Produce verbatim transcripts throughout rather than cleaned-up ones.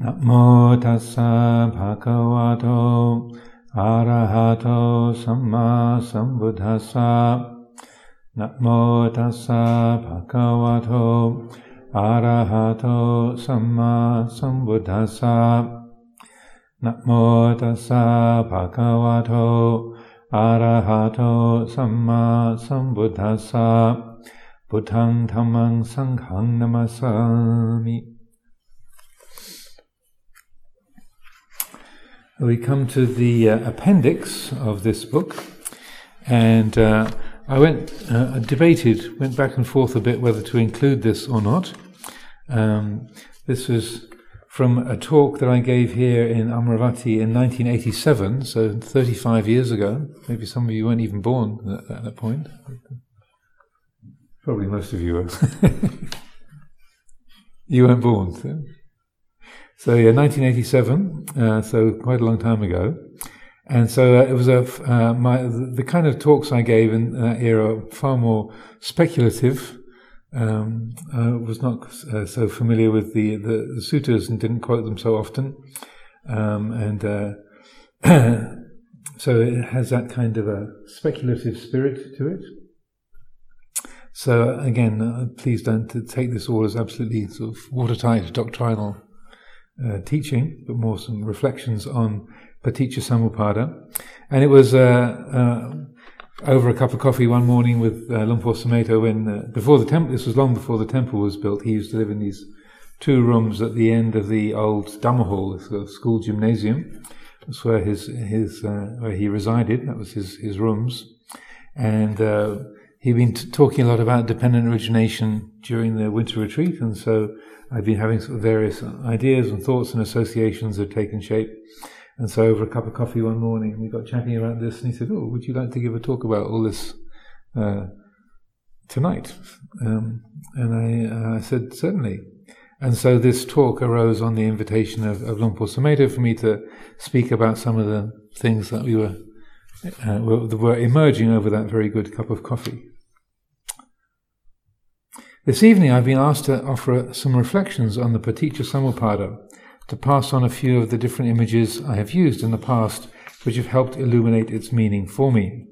Namo tassa bhagavato arahato samma sambuddhassa. Namo tassa bhagavato arahato samma sambuddhassa. Namo tassa bhagavato arahato samma sambuddhassa. Bhutang dhammang sanghang namasami. We come to the uh, appendix of this book, and uh, I went uh, debated, went back and forth a bit whether to include this or not. Um, this was from a talk that I gave here in Amravati in nineteen eighty-seven, so thirty-five years ago. Maybe some of you weren't even born at, at that point. Probably most of you were. You weren't born, so. So yeah, nineteen eighty-seven, uh, so quite a long time ago, and so uh, it was a uh, my the kind of talks I gave in that era, far more speculative. Um, I was not uh, so familiar with the, the the suttas and didn't quote them so often, um, and uh, so it has that kind of a speculative spirit to it. So again, uh, please don't take this all as absolutely sort of watertight doctrinal Uh, teaching, but more some reflections on Paticca Samuppada. And it was uh, uh, over a cup of coffee one morning with uh, Luang Por Sumedho when, uh, before the temple, this was long before the temple was built. He used to live in these two rooms at the end of the old Dhamma Hall, the sort of school gymnasium. That's where his, his uh, where he resided. That was his, his rooms. And uh, he'd been t- talking a lot about dependent origination during the winter retreat, and so I've been having sort of various ideas and thoughts and associations have taken shape. And so over a cup of coffee one morning, we got chatting about this, and he said, oh, would you like to give a talk about all this uh, tonight? Um, and I uh, said, certainly. And so this talk arose on the invitation of, of Luang Por Sumedho for me to speak about some of the things that we were, uh, were, were emerging over that very good cup of coffee. This evening I've been asked to offer some reflections on the Paticca Samuppada, to pass on a few of the different images I have used in the past which have helped illuminate its meaning for me.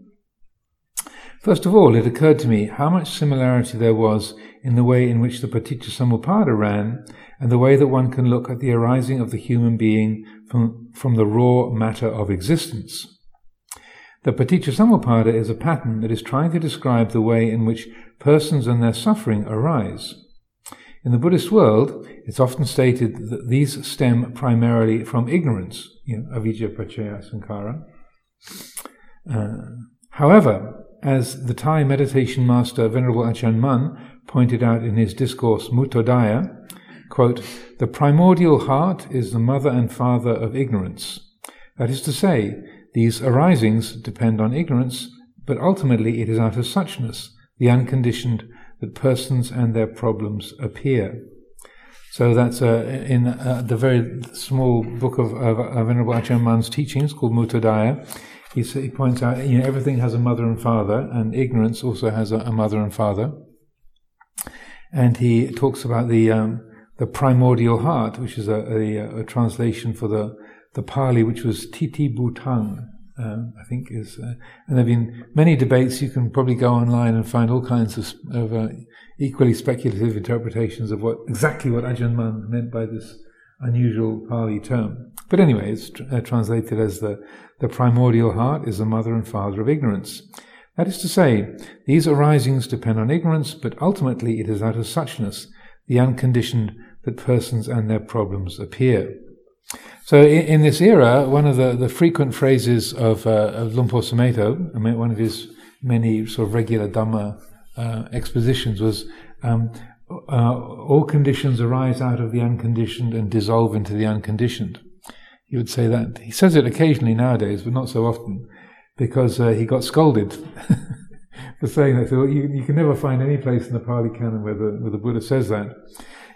First of all, it occurred to me how much similarity there was in the way in which the Paticca Samuppada ran and the way that one can look at the arising of the human being from, from the raw matter of existence. The Paticca Samuppada is a pattern that is trying to describe the way in which persons and their suffering arise. In the Buddhist world, it's often stated that these stem primarily from ignorance, you know, Avijja Paccaya Sankara. Uh, however, as the Thai meditation master Venerable Ajahn Mun pointed out in his discourse Muttodaya, quote, "The primordial heart is the mother and father of ignorance. That is to say, these arisings depend on ignorance, but ultimately it is out of suchness, the unconditioned, that persons and their problems appear." So that's uh, in uh, the very small book of, of, of Venerable Ajahn Mun's teachings called Muttodaya. He, he points out, you know, everything has a mother and father, and ignorance also has a, a mother and father. And he talks about the um, the primordial heart, which is a, a, a translation for the the Pali, which was Titi Bhutang, uh, I think is, uh, and there have been many debates. You can probably go online and find all kinds of, of uh, equally speculative interpretations of what exactly what Ajahn Mun meant by this unusual Pali term. But anyway, it's tr- uh, translated as the, the primordial heart is the mother and father of ignorance. That is to say, these arisings depend on ignorance, but ultimately it is out of suchness, the unconditioned, that persons and their problems appear. So in, in this era, one of the, the frequent phrases of, uh, of Luang Por Sumedho, I mean, one of his many sort of regular Dhamma uh, expositions was, um, uh, all conditions arise out of the unconditioned and dissolve into the unconditioned. He would say that. He says it occasionally nowadays, but not so often, because uh, he got scolded for saying that. So you, you can never find any place in the Pali Canon where the, where the Buddha says that.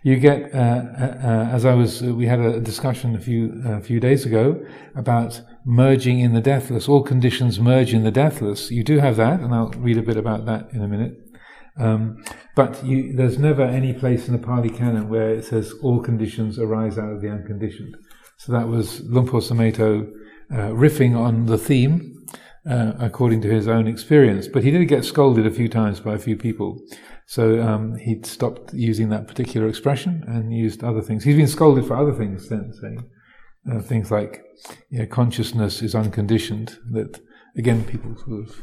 You get, uh, uh, as I was, we had a discussion a few a few days ago about merging in the deathless. All conditions merge in the deathless. You do have that, and I'll read a bit about that in a minute. Um, but you, there's never any place in the Pali Canon where it says all conditions arise out of the unconditioned. So that was Luang Por Sumedho uh, riffing on the theme uh, according to his own experience. But he did get scolded a few times by a few people. So um, he'd stopped using that particular expression and used other things. He's been scolded for other things since, saying uh, things like you know, consciousness is unconditioned, that again people sort of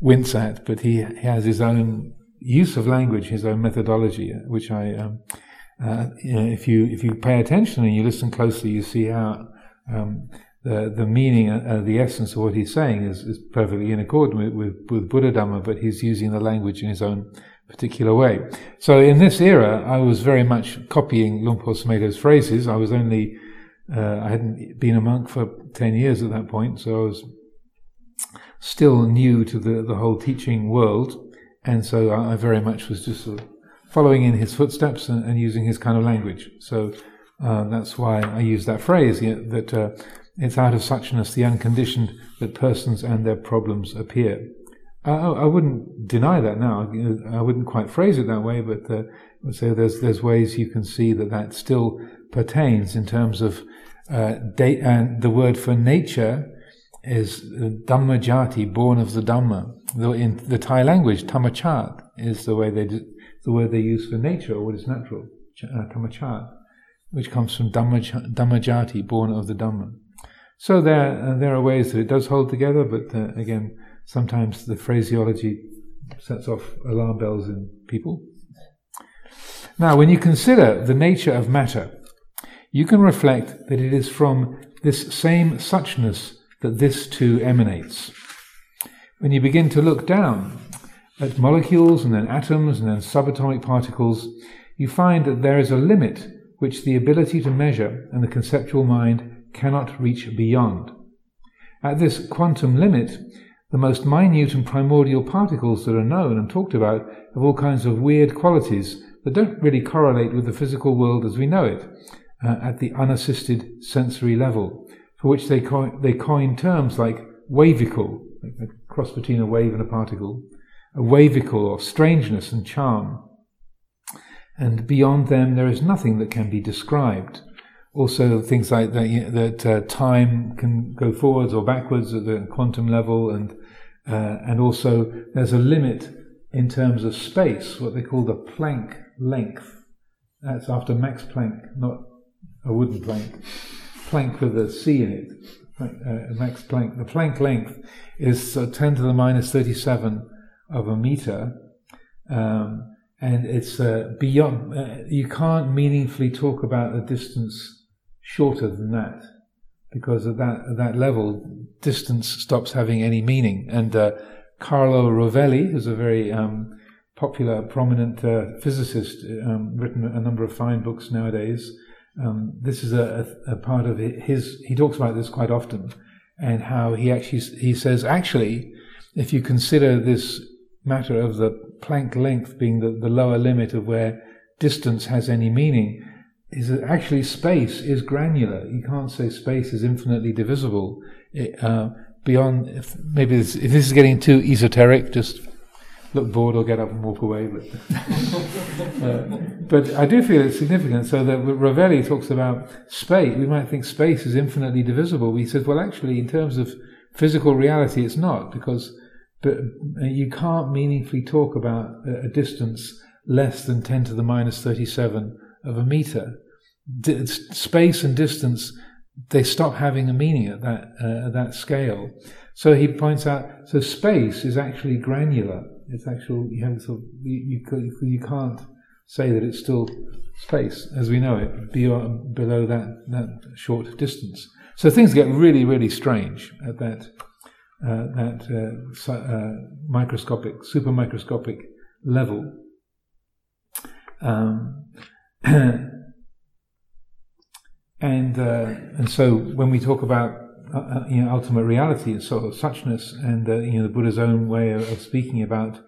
wince at, but he, he has his own use of language, his own methodology, which I, um, uh, you know, if you if you pay attention and you listen closely, you see how um, the the meaning, uh, the essence of what he's saying is, is perfectly in accord with, with, with Buddha Dhamma, but he's using the language in his own particular way. So in this era, I was very much copying Luang Por Sumedho's phrases. I was only, uh, I hadn't been a monk for ten years at that point, so I was still new to the, the whole teaching world. And so I very much was just sort of following in his footsteps and, and using his kind of language. So uh, that's why I use that phrase, you know, that uh, it's out of suchness, the unconditioned, that persons and their problems appear. I, I wouldn't deny that now. I wouldn't quite phrase it that way, but uh, I would say there's, there's ways you can see that that still pertains in terms of uh, date. And the word for nature is dhamma-jati, born of the Dhamma. The, in the Thai language, tamachat is the way they do, the word they use for nature or what is natural, uh, tamachat, which comes from dhamma, dhamma-jati, born of the Dhamma. So there, uh, there are ways that it does hold together, but uh, again, sometimes the phraseology sets off alarm bells in people. Now, when you consider the nature of matter, you can reflect that it is from this same suchness that this too emanates. When you begin to look down at molecules and then atoms and then subatomic particles, you find that there is a limit which the ability to measure and the conceptual mind cannot reach beyond. At this quantum limit, the most minute and primordial particles that are known and talked about have all kinds of weird qualities that don't really correlate with the physical world as we know it, uh, at the unassisted sensory level, for which they coin, they coin terms like wavicle, a cross between a wave and a particle, a wavicle or strangeness and charm. And beyond them there is nothing that can be described. Also things like that, you know, that uh, time can go forwards or backwards at the quantum level, and uh, and also there's a limit in terms of space, what they call the Planck length. That's after Max Planck, not a wooden plank. Planck with a C in it. Uh, Max Planck. The Planck length is uh, ten to the minus thirty-seven of a meter, um, and it's uh, beyond. Uh, you can't meaningfully talk about a distance shorter than that, because at that at that level, distance stops having any meaning. And uh, Carlo Rovelli, who's a very um, popular, prominent uh, physicist, um, written a number of fine books nowadays. Um, this is a, a, a part of his. He talks about this quite often, and how he actually he says actually, if you consider this matter of the Planck length being the, the lower limit of where distance has any meaning, is that actually space is granular. You can't say space is infinitely divisible. It, uh, beyond if, maybe this, if this is getting too esoteric, just look bored or get up and walk away. But, uh, but I do feel it's significant. So that Rovelli talks about space. We might think space is infinitely divisible. He says, well, actually, in terms of physical reality, it's not, because you can't meaningfully talk about a distance less than ten to the minus thirty-seven of a meter. D- space and distance, they stop having a meaning at that, uh, at that scale. So he points out, so space is actually granular. It's actual. You have sort of, you, you you can't say that it's still space as we know it beyond, below that, that short distance. So things get really really strange at that uh, that uh, so, uh, microscopic, super microscopic level. Um, and uh, and so when we talk about Uh, you know, ultimate reality is sort of suchness, and uh, you know the Buddha's own way of, of speaking about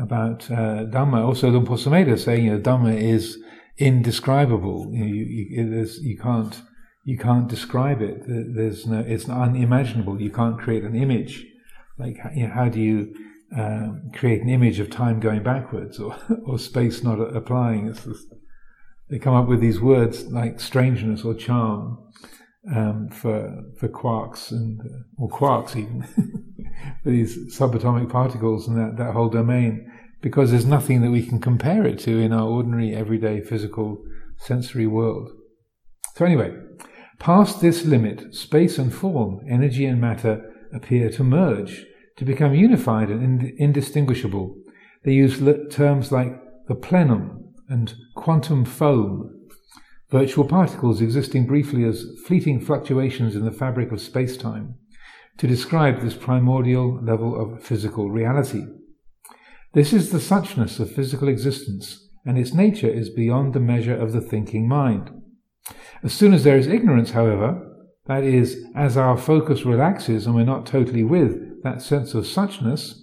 about uh, Dhamma. Also, Luang Por Sumedho saying, you know, Dhamma is indescribable. You know, you, you, you can't you can't describe it. There's no, it's unimaginable. You can't create an image. Like, you know, how do you uh, create an image of time going backwards or, or space not applying. It's just, they come up with these words like strangeness or charm um, for for quarks and or quarks even for these subatomic particles and that, that whole domain, because there's nothing that we can compare it to in our ordinary, everyday, physical, sensory world. So anyway, past this limit, space and form, energy and matter appear to merge, to become unified and indistinguishable. They use terms like the plenum and quantum foam. Virtual particles existing briefly as fleeting fluctuations in the fabric of space-time, to describe this primordial level of physical reality. This is the suchness of physical existence, and its nature is beyond the measure of the thinking mind. As soon as there is ignorance, however, that is, as our focus relaxes and we're not totally with that sense of suchness,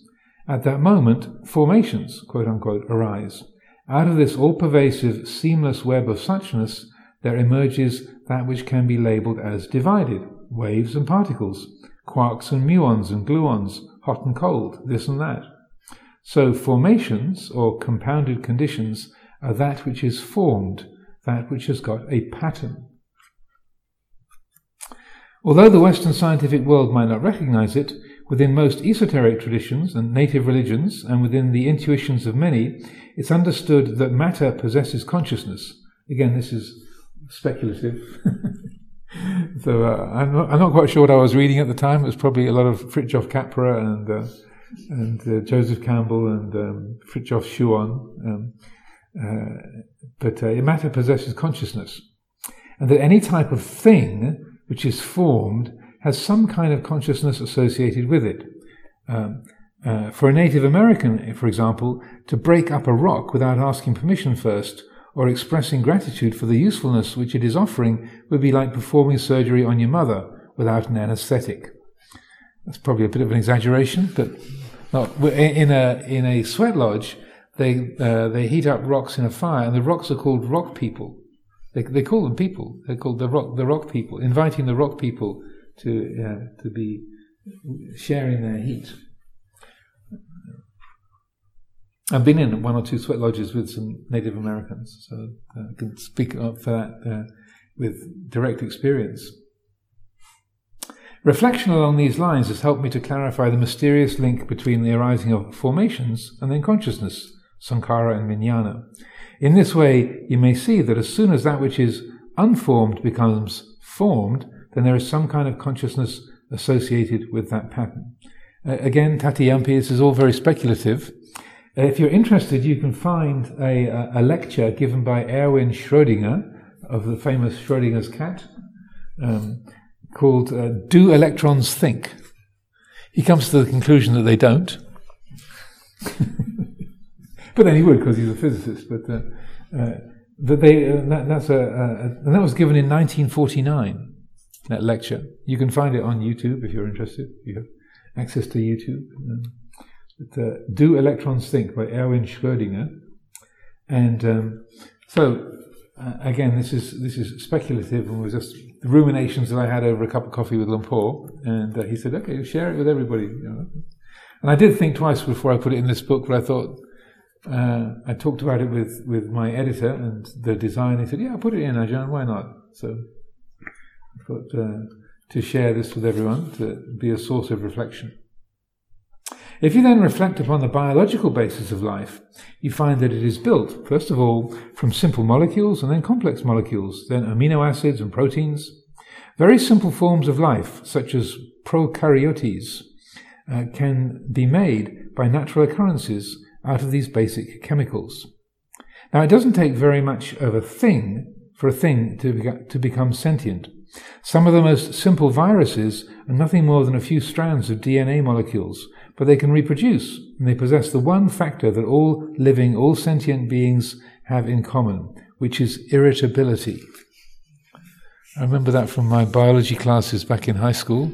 at that moment, formations, quote-unquote, arise. Out of this all-pervasive, seamless web of suchness, there emerges that which can be labelled as divided, waves and particles, quarks and muons and gluons, hot and cold, this and that. So formations, or compounded conditions, are that which is formed, that which has got a pattern. Although the Western scientific world might not recognize it, within most esoteric traditions and native religions, and within the intuitions of many, it's understood that matter possesses consciousness. Again, this is speculative. so uh, I'm, not, I'm not quite sure what I was reading at the time. It was probably a lot of Fritjof Capra and uh, and uh, Joseph Campbell and um, Fritjof Schuon. Um, uh, but uh, matter possesses consciousness, and that any type of thing which is formed has some kind of consciousness associated with it. Um, uh, for a Native American, for example, to break up a rock without asking permission first, or expressing gratitude for the usefulness which it is offering, would be like performing surgery on your mother without an anesthetic. That's probably a bit of an exaggeration, but not. In a in a sweat lodge, they uh, they heat up rocks in a fire, and the rocks are called rock people. They they call them people. They're called the rock the rock people. Inviting the rock people to uh, to be sharing their heat. I've been in one or two sweat lodges with some Native Americans, so I can speak up for that uh, with direct experience. Reflection along these lines has helped me to clarify the mysterious link between the arising of formations and then consciousness, sankhara and viññana. In this way, you may see that as soon as that which is unformed becomes formed, then there is some kind of consciousness associated with that pattern. Uh, again, tati yampi, this is all very speculative. Uh, if you're interested, you can find a, a lecture given by Erwin Schrödinger, of the famous Schrödinger's cat, um, called uh, Do Electrons Think? He comes to the conclusion that they don't. But then he would, because he's a physicist. But uh, uh, that they uh, that, that's a, a, and that was given in nineteen forty-nine. That lecture. You can find it on YouTube if you're interested. You have access to YouTube. But, uh, Do Electrons Think? By Erwin Schrödinger. And um, so, uh, again, this is this is speculative and was just the ruminations that I had over a cup of coffee with Luang Por. And uh, he said, "Okay, share it with everybody." You know? And I did think twice before I put it in this book, but I thought uh, I talked about it with with my editor and the designer. He said, "Yeah, I'll put it in, Ajahn. Why not?" So. But uh, to share this with everyone, to be a source of reflection. If you then reflect upon the biological basis of life, you find that it is built, first of all, from simple molecules and then complex molecules, then amino acids and proteins. Very simple forms of life, such as prokaryotes, uh, can be made by natural occurrences out of these basic chemicals. Now, it doesn't take very much of a thing for a thing to, be- to become sentient. Some of the most simple viruses are nothing more than a few strands of D N A molecules, but they can reproduce, and they possess the one factor that all living, all sentient beings have in common, which is irritability. I remember that from my biology classes back in high school.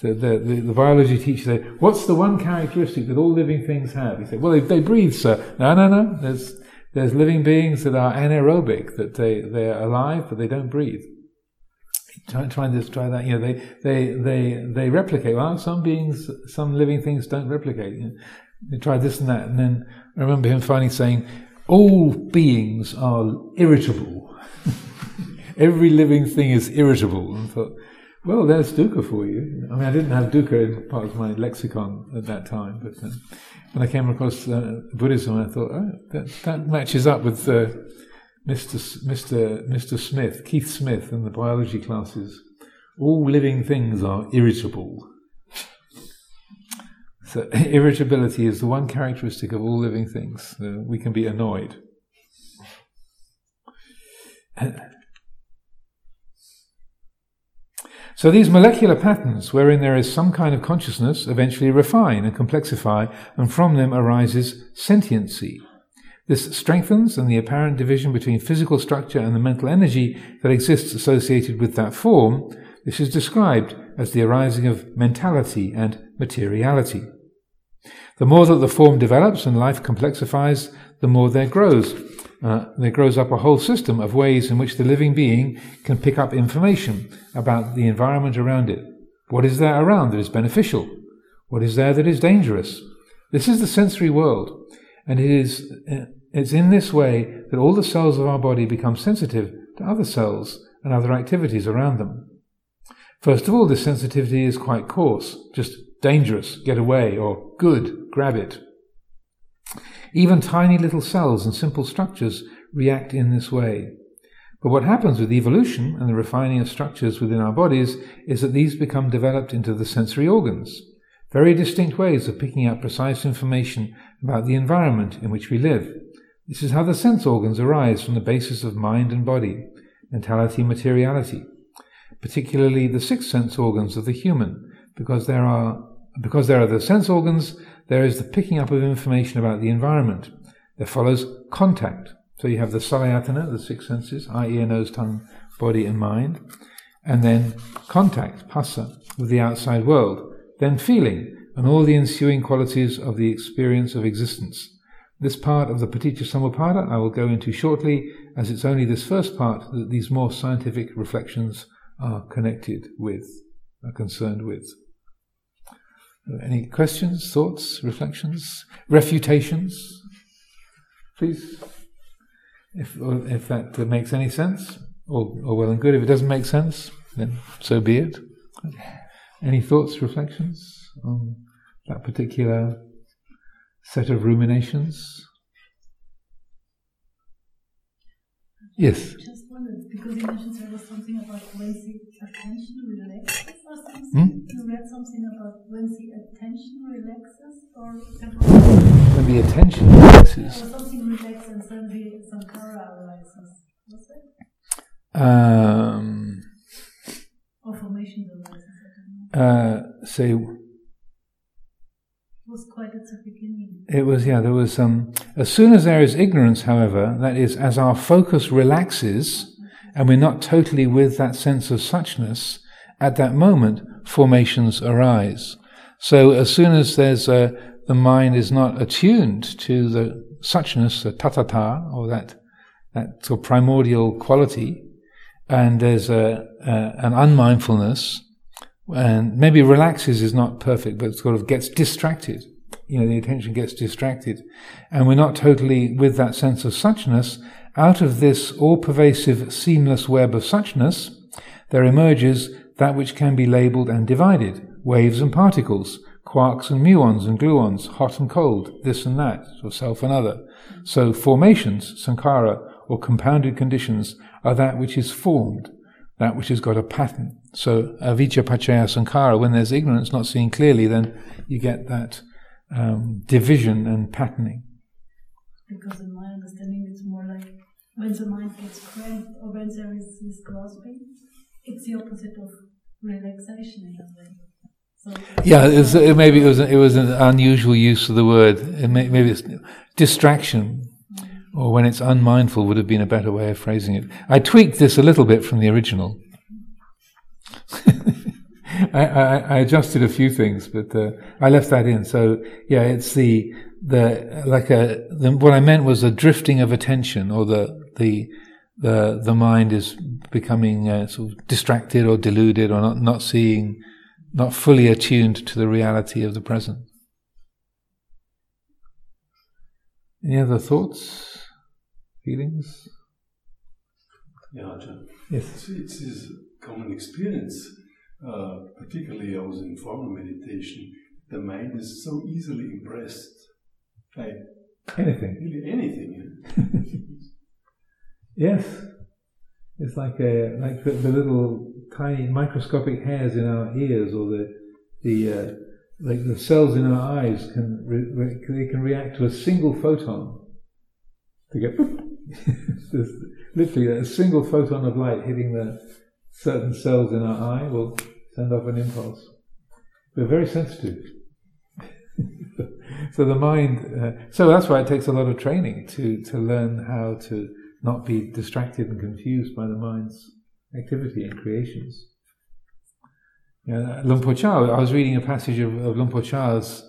So the, the, the biology teacher said, "What's the one characteristic that all living things have?" He said, "Well, they, they breathe, sir." No, no, no. There's, there's living beings that are anaerobic, that they, they're alive, but they don't breathe. Try, try this, try that. You know, they, they, they, they replicate. Well, some beings, some living things don't replicate. You know, They tried this and that, and then I remember him finally saying, all beings are irritable. Every living thing is irritable. And I thought, well, there's dukkha for you. I mean, I didn't have dukkha in part of my lexicon at that time, but then when I came across uh, Buddhism, I thought, oh, that, that matches up with uh, Mister S- Mister Mister Smith, Keith Smith, in the biology classes. All living things are irritable. So irritability is the one characteristic of all living things. Uh, we can be annoyed. So these molecular patterns, wherein there is some kind of consciousness, eventually refine and complexify, and from them arises sentiency. This strengthens, and the apparent division between physical structure and the mental energy that exists associated with that form, this is described as the arising of mentality and materiality. The more that the form develops and life complexifies, the more there grows. Uh, there grows up a whole system of ways in which the living being can pick up information about the environment around it. What is there around that is beneficial? What is there that is dangerous? This is the sensory world, and it is, it's in this way that all the cells of our body become sensitive to other cells and other activities around them. First of all, this sensitivity is quite coarse, just dangerous, get away, or good, grab it. Even tiny little cells and simple structures react in this way. But what happens with evolution and the refining of structures within our bodies is that these become developed into the sensory organs, very distinct ways of picking up precise information about the environment in which we live. This is how the sense organs arise from the basis of mind and body, mentality, materiality, particularly the six sense organs of the human. Because there are because there are the sense organs, there is the picking up of information about the environment. There follows contact. So you have the saḷāyatana, the six senses, eye, ear, nose, tongue, body and mind, and then contact, phassa, with the outside world, then feeling, and all the ensuing qualities of the experience of existence. This part of the Paticca Samuppada I will go into shortly, as it's only this first part that these more scientific reflections are connected with, are concerned with. Any questions, thoughts, reflections, refutations? Please, if if that makes any sense, all, all well and good. If it doesn't make sense, then so be it. Any thoughts, reflections on that particular set of ruminations? Yes? Just wondered, because you mentioned there was something about lazy attention relaxes or something. Hmm? You read something about lazy attention relaxes or something? When the attention relaxes. Or something relaxes and then the sankhara relaxes. What's that? Um, or formation relaxes. Uh, say it was quite at the beginning. It was, yeah, there was some. Um, as soon as there is ignorance, however, that is, as our focus relaxes and we're not totally with that sense of suchness, at that moment formations arise. So as soon as there's uh, the mind is not attuned to the suchness, the tatata, or that that sort of primordial quality, and there's a, a an unmindfulness. And maybe relaxes is not perfect, but sort of gets distracted. You know, the attention gets distracted. And we're not totally with that sense of suchness. Out of this all-pervasive, seamless web of suchness, there emerges that which can be labelled and divided. Waves and particles, quarks and muons and gluons, hot and cold, this and that, or self and other. So formations, sankhara, or compounded conditions, are that which is formed, that which has got a pattern. So, Avijja Paccaya Sankara, when there's ignorance, not seeing clearly, then you get that um, division and patterning. Because in my understanding, it's more like when the mind gets cramped or when there is this grasping, it's the opposite of relaxation in a way. So yeah, it was, it, maybe it was, it was an unusual use of the word. It may, maybe it's distraction. Mm-hmm. Or when it's unmindful would have been a better way of phrasing it. I tweaked this a little bit from the original. I, I, I adjusted a few things, but uh, I left that in. So yeah, it's the the like a the, what I meant was a drifting of attention, or the the the, the mind is becoming uh, sort of distracted or deluded, or not not seeing, not fully attuned to the reality of the present. Any other thoughts, feelings? Yeah, Ajahn. Yes. It's, it's his common experience, uh, particularly also in formal meditation, the mind is so easily impressed by anything. Really anything. Yeah? Yes. It's like a, like the, the little tiny microscopic hairs in our ears, or the the uh, like the cells in our eyes can re- re- they can react to a single photon. They get literally a single photon of light hitting the certain cells in our eye will send off an impulse. We're very sensitive. So the mind. Uh, so that's why it takes a lot of training to to learn how to not be distracted and confused by the mind's activity and creations. Yeah, Luang Por Sumedho, I was reading a passage of, of Luang Por Sumedho's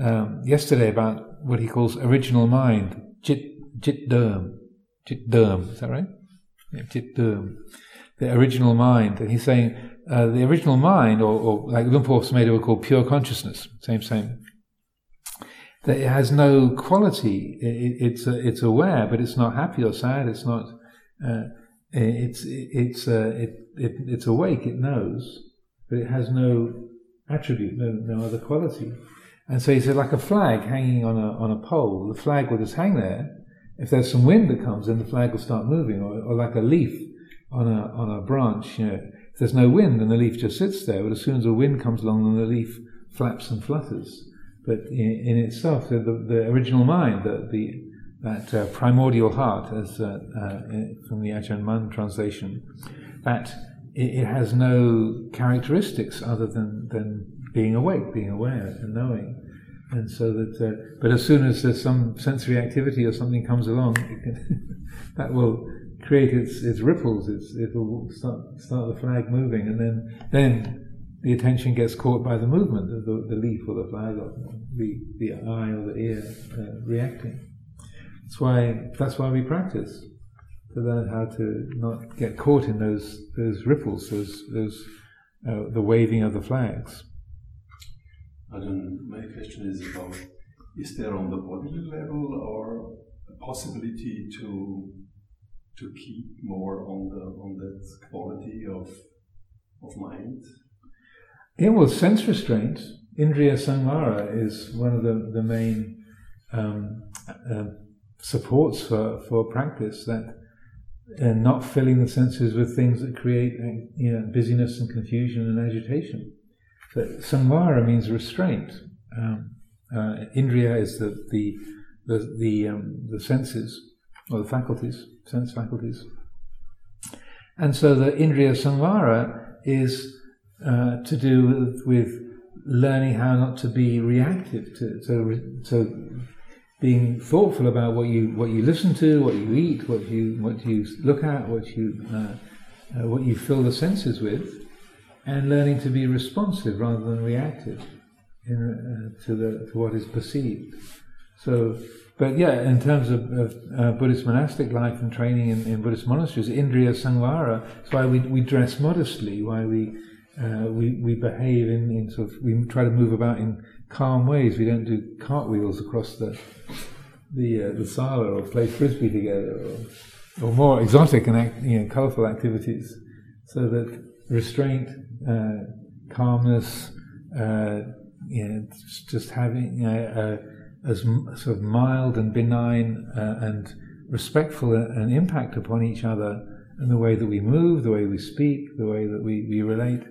um, yesterday about what he calls original mind, jit jit derm, jit derm. Is that right? Yeah, jit derm, the original mind. And he's saying uh, the original mind, or, or like Luang Por Sumedho would call pure consciousness. Same, same. That it has no quality. It, it, it's uh, it's aware, but it's not happy or sad. It's not. Uh, it's it, it's uh, it, it it's awake. It knows, but it has no attribute, no no other quality. And so he said, like a flag hanging on a on a pole, the flag will just hang there. If there's some wind that comes, then the flag will start moving, or, or like a leaf on a on a branch. You know, if there's no wind, then the leaf just sits there. But as soon as the wind comes along, then the leaf flaps and flutters. But in, in itself, the, the, the original mind, the, the, that uh, primordial heart, as uh, uh, from the Ajahn Mun translation, that it, it has no characteristics other than, than being awake, being aware, and knowing. And so that, uh, but as soon as there's some sensory activity or something comes along, it can, that will create its, its ripples. It's, it will start, start the flag moving, and then then. The attention gets caught by the movement of the, the leaf or the flag, or the, the eye or the ear uh, reacting. That's why that's why we practice, to learn how to not get caught in those those ripples, those those uh, the waving of the flags. Ajahn, my question is about: is there on the bodily level or a possibility to to keep more on the on that quality of of mind? Yeah, well, sense restraint, indriya samvara, is one of the, the main um, uh, supports for, for practice, that uh, not filling the senses with things that create you know, busyness and confusion and agitation. So samvara means restraint. Um, uh, indriya is the the the the, um, the senses, or the faculties, sense faculties. And so the indriya samvara is Uh, to do with, with learning how not to be reactive, to to to being thoughtful about what you what you listen to, what you eat, what you what you look at, what you uh, uh, what you fill the senses with, and learning to be responsive rather than reactive in, uh, to the to what is perceived. So, but yeah, in terms of, of uh, Buddhist monastic life and training in, in Buddhist monasteries, indriya samvara. It's why we we dress modestly. Why we Uh, we, we behave in, in sort of, we try to move about in calm ways. We don't do cartwheels across the the, uh, the sala, or play frisbee together, or, or more exotic and act, you know, colourful activities. So that restraint, uh, calmness, uh, you know, just having uh, uh, as m- sort of mild and benign uh, and respectful an impact upon each other, and the way that we move, the way we speak, the way that we, we relate.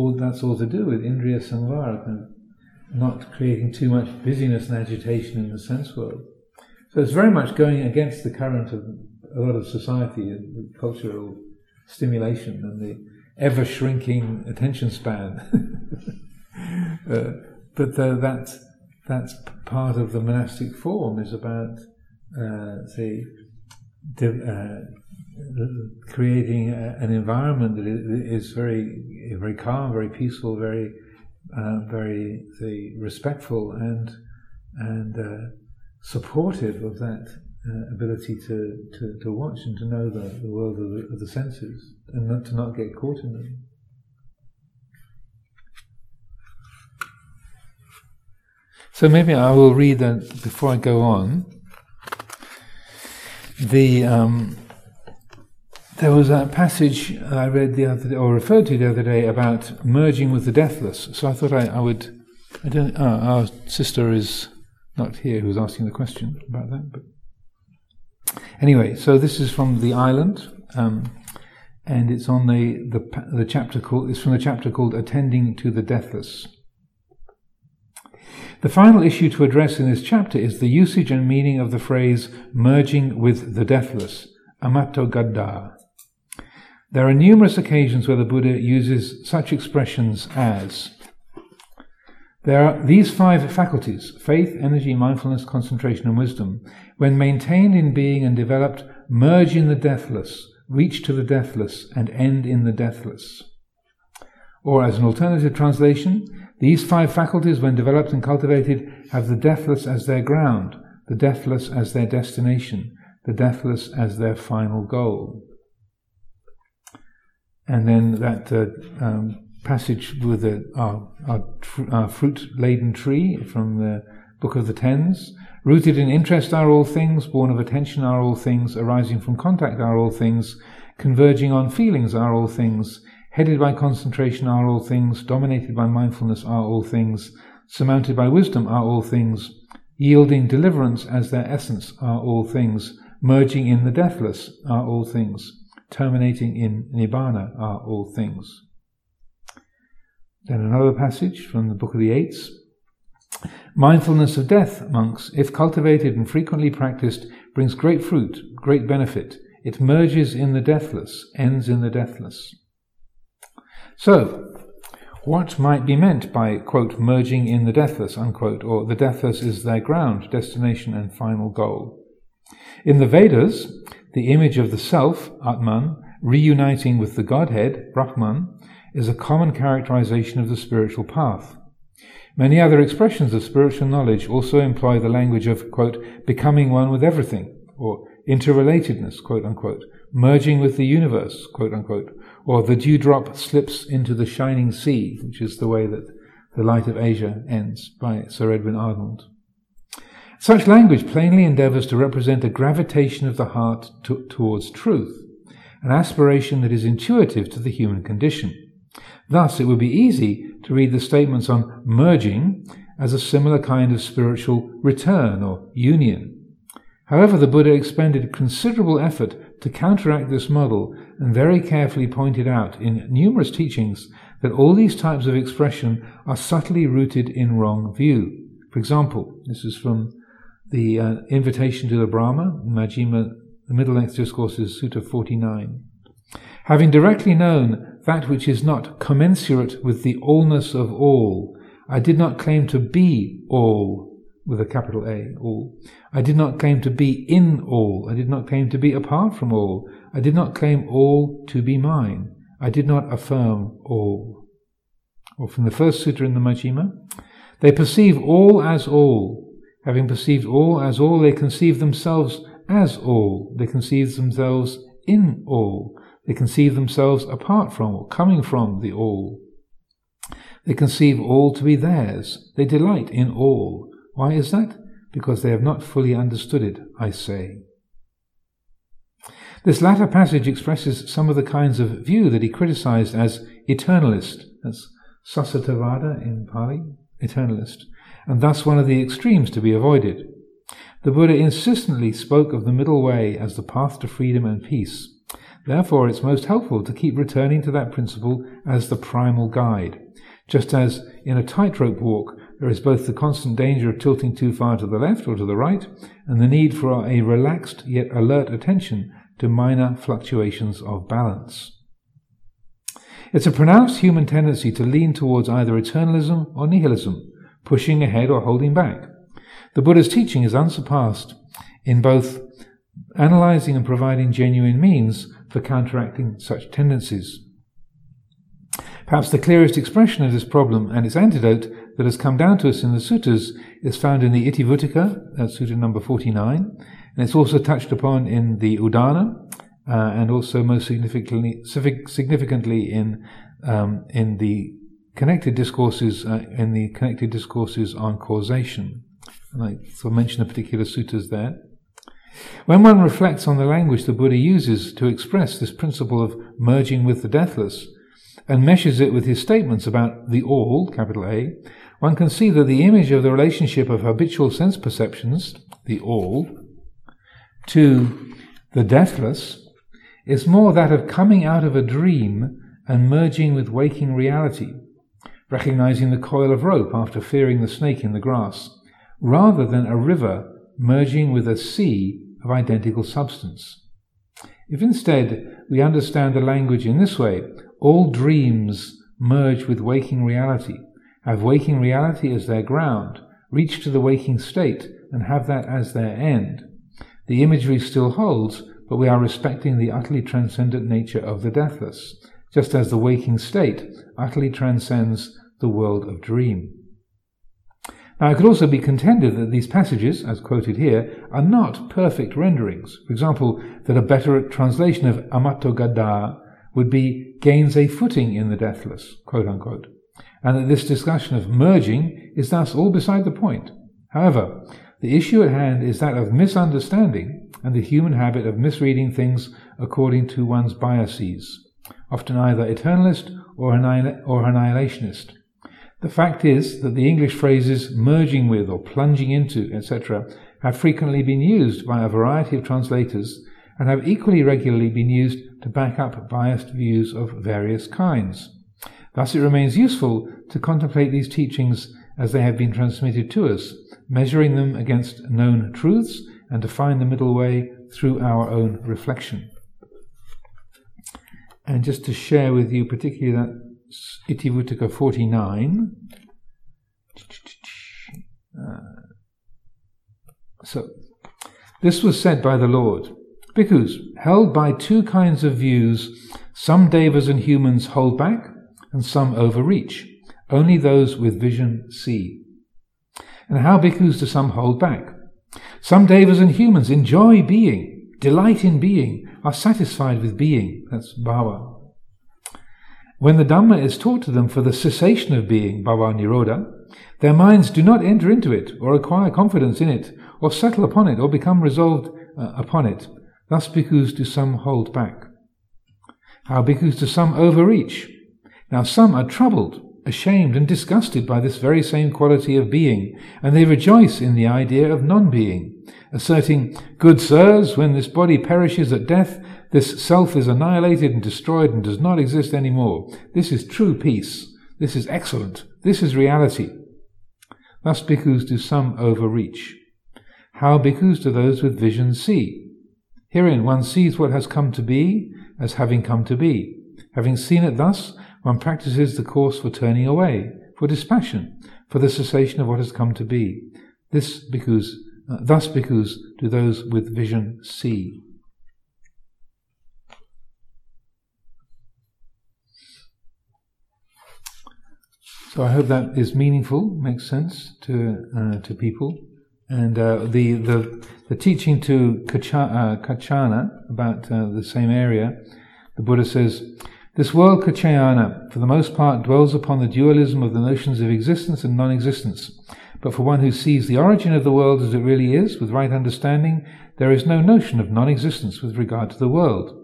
All that's all to do with indriya samvara, and not creating too much busyness and agitation in the sense world. So it's very much going against the current of a lot of society and cultural stimulation and the ever-shrinking attention span. uh, but uh, that's, that's part of the monastic form, is about, uh, say, div- uh, creating a, an environment that is very, very calm, very peaceful, very, uh, very, say, respectful and and uh, supportive of that uh, ability to, to, to watch and to know the, the world of the, of the senses, and not to not get caught in them. So maybe I will read, uh, before I go on, the um, there was a passage I read the other day, or referred to the other day, about merging with the deathless. So I thought I, I would. I don't. Oh, our sister is not here, who's asking the question about that. But anyway, so this is from the island, um, and it's on the the the chapter called. It's from the chapter called "Attending to the Deathless." The final issue to address in this chapter is the usage and meaning of the phrase merging with the deathless, amato gadda. There are numerous occasions where the Buddha uses such expressions as there are these five faculties, faith, energy, mindfulness, concentration and wisdom, when maintained in being and developed, merge in the deathless, reach to the deathless and end in the deathless. Or as an alternative translation, these five faculties, when developed and cultivated, have the deathless as their ground, the deathless as their destination, the deathless as their final goal. And then that uh, um, passage with the, our, our, tr- our fruit-laden tree from the Book of the Tens, rooted in interest are all things, born of attention are all things, arising from contact are all things, converging on feelings are all things, headed by concentration are all things, dominated by mindfulness are all things, surmounted by wisdom are all things, yielding deliverance as their essence are all things, merging in the deathless are all things, terminating in nibbana are all things. Then another passage from the Book of the Eights. Mindfulness of death, monks, if cultivated and frequently practiced, brings great fruit, great benefit. It merges in the deathless, ends in the deathless. So, what might be meant by, quote, merging in the deathless, unquote, or the deathless is their ground, destination and final goal? In the Vedas, the image of the self, Atman, reuniting with the Godhead, Brahman, is a common characterization of the spiritual path. Many other expressions of spiritual knowledge also employ the language of, quote, becoming one with everything, or interrelatedness, quote, unquote, merging with the universe, quote, unquote, or the dewdrop slips into the shining sea, which is the way that The Light of Asia ends by Sir Edwin Arnold. Such language plainly endeavors to represent a gravitation of the heart to- towards truth, an aspiration that is intuitive to the human condition. Thus, it would be easy to read the statements on merging as a similar kind of spiritual return or union. However, the Buddha expended considerable effort to counteract this model and very carefully pointed out in numerous teachings that all these types of expression are subtly rooted in wrong view. For example, this is from the uh, Invitation to the Brahma, Majjhima, the Middle Length Discourses, Sutta forty-nine. Having directly known that which is not commensurate with the allness of all, I did not claim to be all, with a capital A, all. I did not claim to be in all. I did not claim to be apart from all. I did not claim all to be mine. I did not affirm all. Or from the first sutta in the Majjhima, they perceive all as all. Having perceived all as all, they conceive themselves as all. They conceive themselves in all. They conceive themselves apart from or coming from the all. They conceive all to be theirs. They delight in all. Why is that? Because they have not fully understood it, I say. This latter passage expresses some of the kinds of view that he criticized as eternalist. That's Sasatavada in Pali, eternalist, and thus one of the extremes to be avoided. The Buddha insistently spoke of the middle way as the path to freedom and peace. Therefore, it's most helpful to keep returning to that principle as the primal guide, just as in a tightrope walk, there is both the constant danger of tilting too far to the left or to the right, and the need for a relaxed yet alert attention to minor fluctuations of balance. It's a pronounced human tendency to lean towards either eternalism or nihilism, pushing ahead or holding back. The Buddha's teaching is unsurpassed in both analyzing and providing genuine means for counteracting such tendencies. Perhaps the clearest expression of this problem and its antidote that has come down to us in the suttas is found in the Itivuttika, that's sutta number forty-nine, and it's also touched upon in the Udana, uh, and also most significantly, significantly in um, in the connected discourses uh, in the connected discourses on causation. And I sort of mention the particular suttas there. When one reflects on the language the Buddha uses to express this principle of merging with the deathless, and meshes it with his statements about the all, capital A, one can see that the image of the relationship of habitual sense perceptions, the all, to the deathless is more that of coming out of a dream and merging with waking reality, recognizing the coil of rope after fearing the snake in the grass, rather than a river merging with a sea of identical substance. If instead we understand the language in this way, all dreams merge with waking reality, have waking reality as their ground, reach to the waking state and have that as their end. The imagery still holds, but we are respecting the utterly transcendent nature of the deathless, just as the waking state utterly transcends the world of dream. Now, it could also be contended that these passages, as quoted here, are not perfect renderings. For example, that a better translation of Amattogada would be gains a footing in the deathless, quote unquote, and that this discussion of merging is thus all beside the point. However, the issue at hand is that of misunderstanding and the human habit of misreading things according to one's biases, often either eternalist or annihilationist. The fact is that the English phrases merging with or plunging into, et cetera, have frequently been used by a variety of translators and have equally regularly been used to back up biased views of various kinds. Thus it remains useful to contemplate these teachings as they have been transmitted to us, measuring them against known truths and to find the middle way through our own reflection. And just to share with you particularly that Itivutaka forty-nine. Uh, so, this was said by the Lord. Bhikkhus, held by two kinds of views, some devas and humans hold back, and some overreach. Only those with vision see. And how, bhikkhus, do some hold back? Some devas and humans enjoy being, delight in being, are satisfied with being. That's bhava. When the Dhamma is taught to them for the cessation of being, bhava nirodha, their minds do not enter into it, or acquire confidence in it, or settle upon it, or become resolved uh, upon it. Thus bhikkhus do some hold back. How, bhikkhus, do some overreach? Now some are troubled, ashamed and disgusted by this very same quality of being, and they rejoice in the idea of non-being, asserting, "Good sirs, when this body perishes at death, this self is annihilated and destroyed and does not exist anymore. This is true peace. This is excellent. This is reality." Thus bhikkhus do some overreach. How, bhikkhus, do those with vision see? Herein one sees what has come to be as having come to be. Having seen it thus, one practices the course for turning away, for dispassion, for the cessation of what has come to be. This bhikkhus, uh, thus bhikkhus do those with vision see. So I hope that is meaningful, makes sense to uh, to people, and uh, the the the teaching to Kaccāyana about uh, the same area. The Buddha says, "This world, Kaccāyana, for the most part dwells upon the dualism of the notions of existence and non-existence. But for one who sees the origin of the world as it really is, with right understanding, there is no notion of non-existence with regard to the world.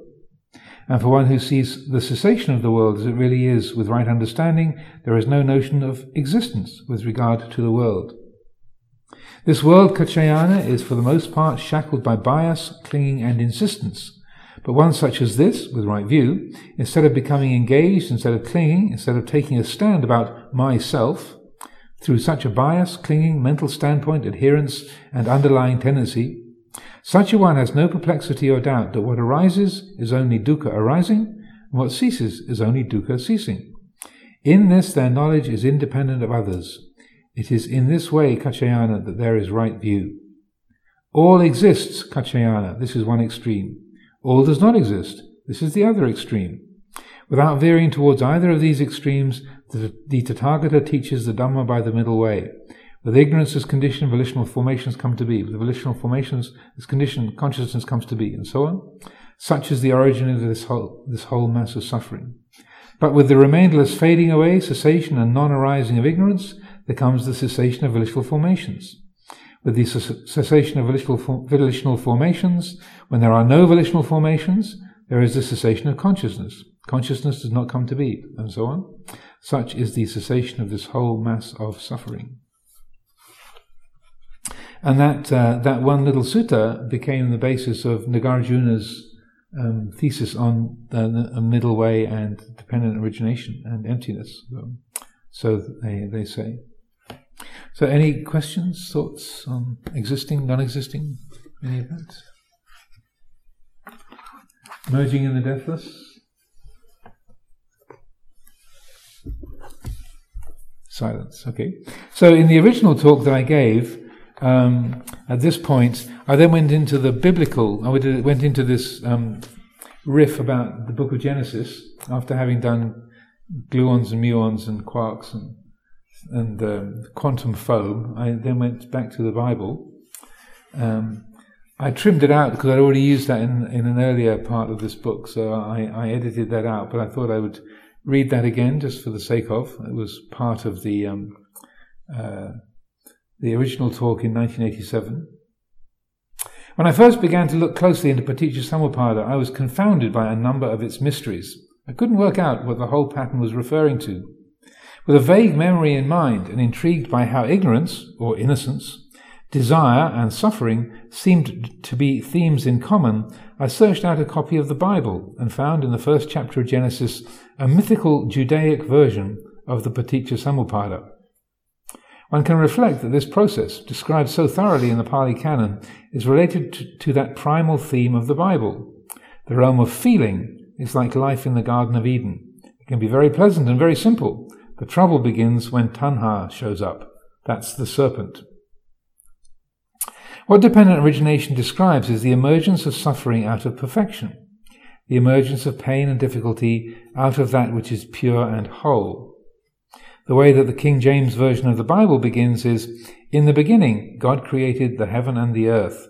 And for one who sees the cessation of the world as it really is with right understanding, there is no notion of existence with regard to the world. This world, Kaccāyana, is for the most part shackled by bias, clinging and insistence. But one such as this, with right view, instead of becoming engaged, instead of clinging, instead of taking a stand about myself, through such a bias, clinging, mental standpoint, adherence, and underlying tendency, such a one has no perplexity or doubt that what arises is only dukkha arising, and what ceases is only dukkha ceasing. In this their knowledge is independent of others. It is in this way, Kaccāyana, that there is right view. All exists, Kaccāyana, this is one extreme. All does not exist, this is the other extreme. Without veering towards either of these extremes, the, the Tathagata teaches the Dhamma by the middle way. With ignorance as condition, volitional formations come to be. With volitional formations as condition, consciousness comes to be, and so on. Such is the origin of this whole, this whole mass of suffering. But with the remainderless fading away, cessation and non-arising of ignorance, there comes the cessation of volitional formations. with the cessation of volitional formations. When there are no volitional formations, there is the cessation of consciousness. Consciousness does not come to be, and so on. Such is the cessation of this whole mass of suffering. And that uh, that one little sutta became the basis of Nagarjuna's um, thesis on the uh, middle way and dependent origination and emptiness. So, so they, they say. So any questions, thoughts on existing, non-existing, any of that? Merging in the deathless? Silence, okay. So in the original talk that I gave, Um, at this point, I then went into the biblical. I went into this um, riff about the Book of Genesis after having done gluons and muons and quarks and and um, quantum foam. I then went back to the Bible. Um, I trimmed it out because I'd already used that in, in an earlier part of this book, so I, I edited that out. But I thought I would read that again just for the sake of. It was part of the. Um, uh, the original talk in nineteen eighty-seven. When I first began to look closely into Paticca Samuppada, I was confounded by a number of its mysteries. I couldn't work out what the whole pattern was referring to. With a vague memory in mind, and intrigued by how ignorance, or innocence, desire and suffering seemed to be themes in common, I searched out a copy of the Bible and found in the first chapter of Genesis a mythical Judaic version of the Paticca Samuppada. One can reflect that this process, described so thoroughly in the Pali Canon, is related to, to that primal theme of the Bible. The realm of feeling is like life in the Garden of Eden. It can be very pleasant and very simple. The trouble begins when tanha shows up. That's the serpent. What dependent origination describes is the emergence of suffering out of perfection, the emergence of pain and difficulty out of that which is pure and whole. The way that the King James Version of the Bible begins is, "In the beginning, God created the heaven and the earth."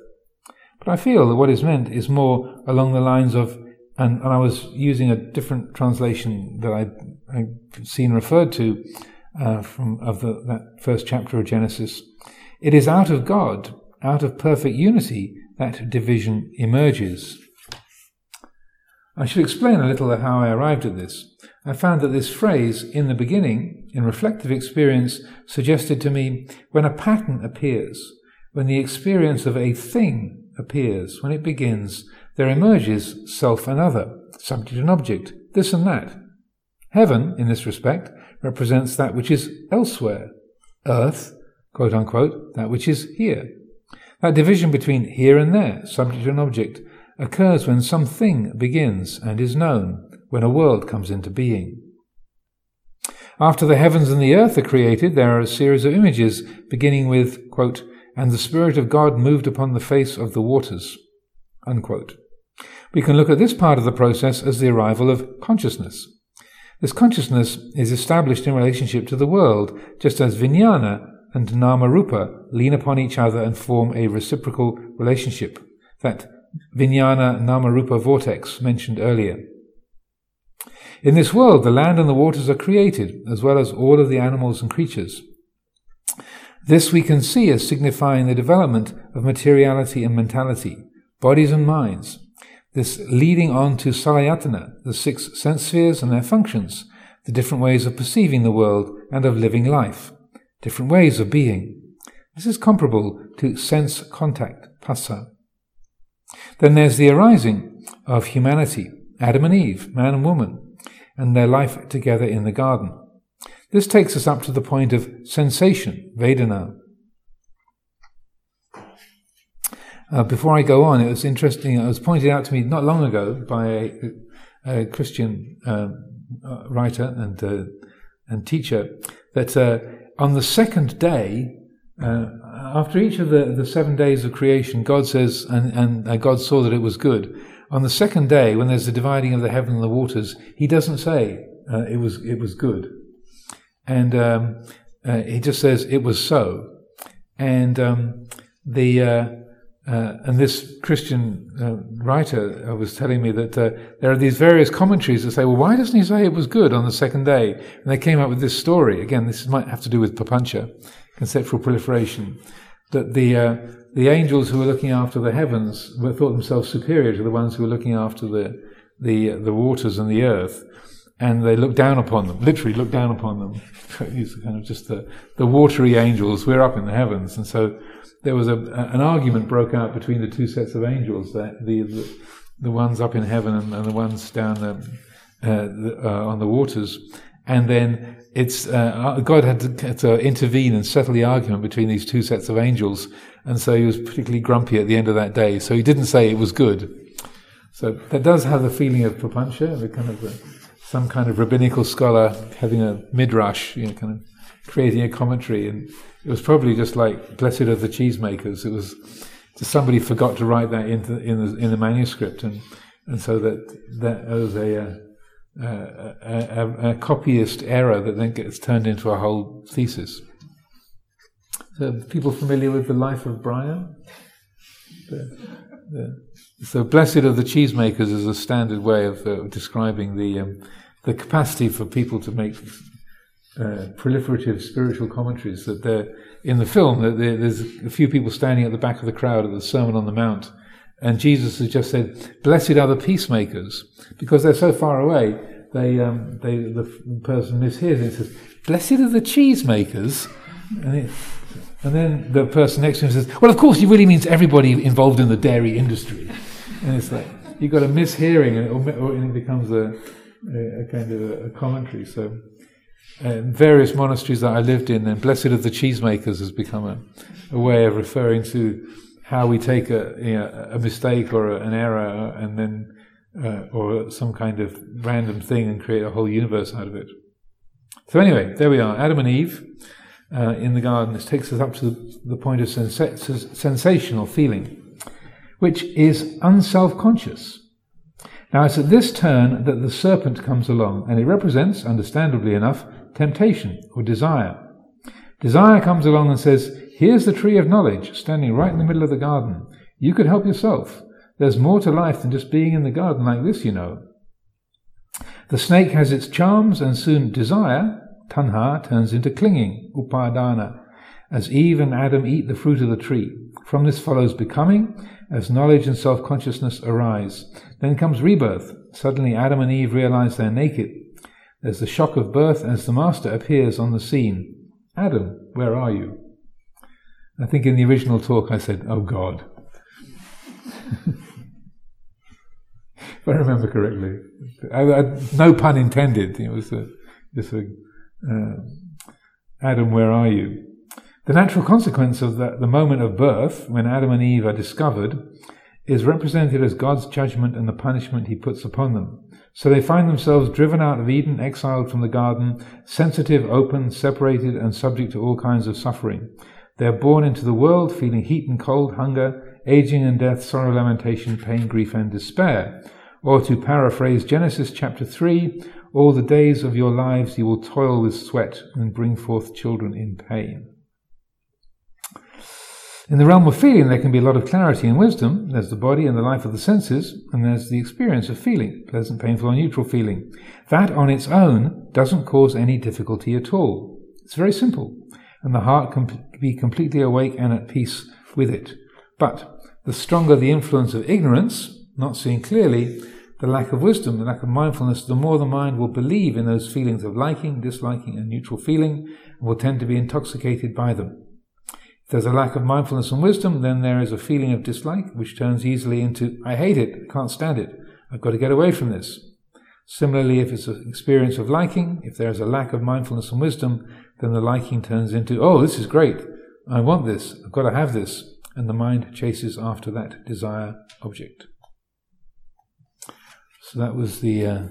But I feel that what is meant is more along the lines of, and, and I was using a different translation that I, I've seen referred to uh, from of the, that first chapter of Genesis. It is out of God, out of perfect unity, that division emerges. I should explain a little how I arrived at this. I found that this phrase, "in the beginning," in reflective experience, suggested to me when a pattern appears, when the experience of a thing appears, when it begins, there emerges self and other, subject and object, this and that. Heaven, in this respect, represents that which is elsewhere. Earth, quote unquote, that which is here. That division between here and there, subject and object, occurs when something begins and is known, when a world comes into being. After the heavens and the earth are created, there are a series of images, beginning with, quote, "and the Spirit of God moved upon the face of the waters," unquote. We can look at this part of the process as the arrival of consciousness. This consciousness is established in relationship to the world, just as viññana and nama-rupa lean upon each other and form a reciprocal relationship, that viññana-nama-rupa vortex mentioned earlier. In this world, the land and the waters are created, as well as all of the animals and creatures. This we can see as signifying the development of materiality and mentality, bodies and minds, this leading on to saḷāyatana, the six sense spheres and their functions, the different ways of perceiving the world and of living life, different ways of being. This is comparable to sense contact, phassa. Then there's the arising of humanity, Adam and Eve, man and woman, and their life together in the garden. This takes us up to the point of sensation, vedana. Uh, before I go on, it was interesting, it was pointed out to me not long ago by a, a Christian uh, writer and uh, and teacher, that uh, on the second day, uh, after each of the, the seven days of creation, God says, and, and uh, God saw that it was good. On the second day, when there's the dividing of the heaven and the waters, he doesn't say uh, it was it was good, and um, uh, he just says it was so. And um, the uh, uh, and this Christian uh, writer was telling me that uh, there are these various commentaries that say, well, why doesn't he say it was good on the second day? And they came up with this story. Again, this might have to do with papancha, conceptual proliferation. that the uh, the angels who were looking after the heavens thought themselves superior to the ones who were looking after the the the waters and the earth, and they looked down upon them, literally looked down upon them. These are kind of just the, the watery angels. We're up in the heavens, and so there was a, an argument broke out between the two sets of angels, that the the, the ones up in heaven and, and the ones down the, uh, the, uh, on the waters, and then. It's uh, God had to, had to intervene and settle the argument between these two sets of angels, and so he was particularly grumpy at the end of that day. So he didn't say it was good. So that does have the feeling of Papancha, the kind of a, some kind of rabbinical scholar having a midrash, you know, kind of creating a commentary. And it was probably just like "Blessed are the cheesemakers." It was just somebody forgot to write that in the, in the, in the manuscript, and and so that that was a. Uh, Uh, a, a, a copyist error that then gets turned into a whole thesis. So, people familiar with the life of Brian? The, the, so, blessed are the cheesemakers is a standard way of uh, describing the um, the capacity for people to make uh, proliferative spiritual commentaries. That they're, in the film, that there, there's a few people standing at the back of the crowd at the Sermon on the Mount. And Jesus has just said, "Blessed are the peacemakers," because they're so far away. They, um, they, the person mishears it and says, "Blessed are the cheesemakers," and, it, and then the person next to him says, "Well, of course, he really means everybody involved in the dairy industry." And it's like you've got a mishearing, and it, or it becomes a, a, a kind of a commentary. So, in various monasteries that I lived in, then "Blessed are the cheesemakers" has become a, a way of referring to. How we take a, you know, a mistake or a, an error, and then uh, or some kind of random thing, and create a whole universe out of it. So anyway, there we are, Adam and Eve uh, in the garden. This takes us up to the point of sens- sensational feeling, which is unself-conscious. Now it's at this turn that the serpent comes along, and it represents, understandably enough, temptation or desire. Desire comes along and says, "Here's the tree of knowledge, standing right in the middle of the garden. You could help yourself. There's more to life than just being in the garden like this, you know." The snake has its charms, and soon desire, tanha, turns into clinging, upadana, as Eve and Adam eat the fruit of the tree. From this follows becoming, as knowledge and self-consciousness arise. Then comes rebirth. Suddenly Adam and Eve realize they're naked. There's the shock of birth as the master appears on the scene. "Adam, where are you?" I think in the original talk I said, "Oh God." If I remember correctly. I, I, no pun intended. It was a, just a, uh, "Adam, where are you?" The natural consequence of that, the moment of birth, when Adam and Eve are discovered, is represented as God's judgment and the punishment he puts upon them. So they find themselves driven out of Eden, exiled from the garden, sensitive, open, separated, and subject to all kinds of suffering. They are born into the world, feeling heat and cold, hunger, aging and death, sorrow, lamentation, pain, grief and despair. Or to paraphrase Genesis chapter three, "All the days of your lives you will toil with sweat and bring forth children in pain." In the realm of feeling there can be a lot of clarity and wisdom. There's the body and the life of the senses, and there's the experience of feeling, pleasant, painful or neutral feeling. That on its own doesn't cause any difficulty at all. It's very simple. And the heart can be completely awake and at peace with it. But the stronger the influence of ignorance, not seeing clearly, the lack of wisdom, the lack of mindfulness, the more the mind will believe in those feelings of liking, disliking and neutral feeling, and will tend to be intoxicated by them. If there's a lack of mindfulness and wisdom, then there is a feeling of dislike, which turns easily into, "I hate it, I can't stand it, I've got to get away from this." Similarly, if it's an experience of liking, if there is a lack of mindfulness and wisdom, then the liking turns into, "Oh, this is great, I want this, I've got to have this," and the mind chases after that desire object. So that was the uh,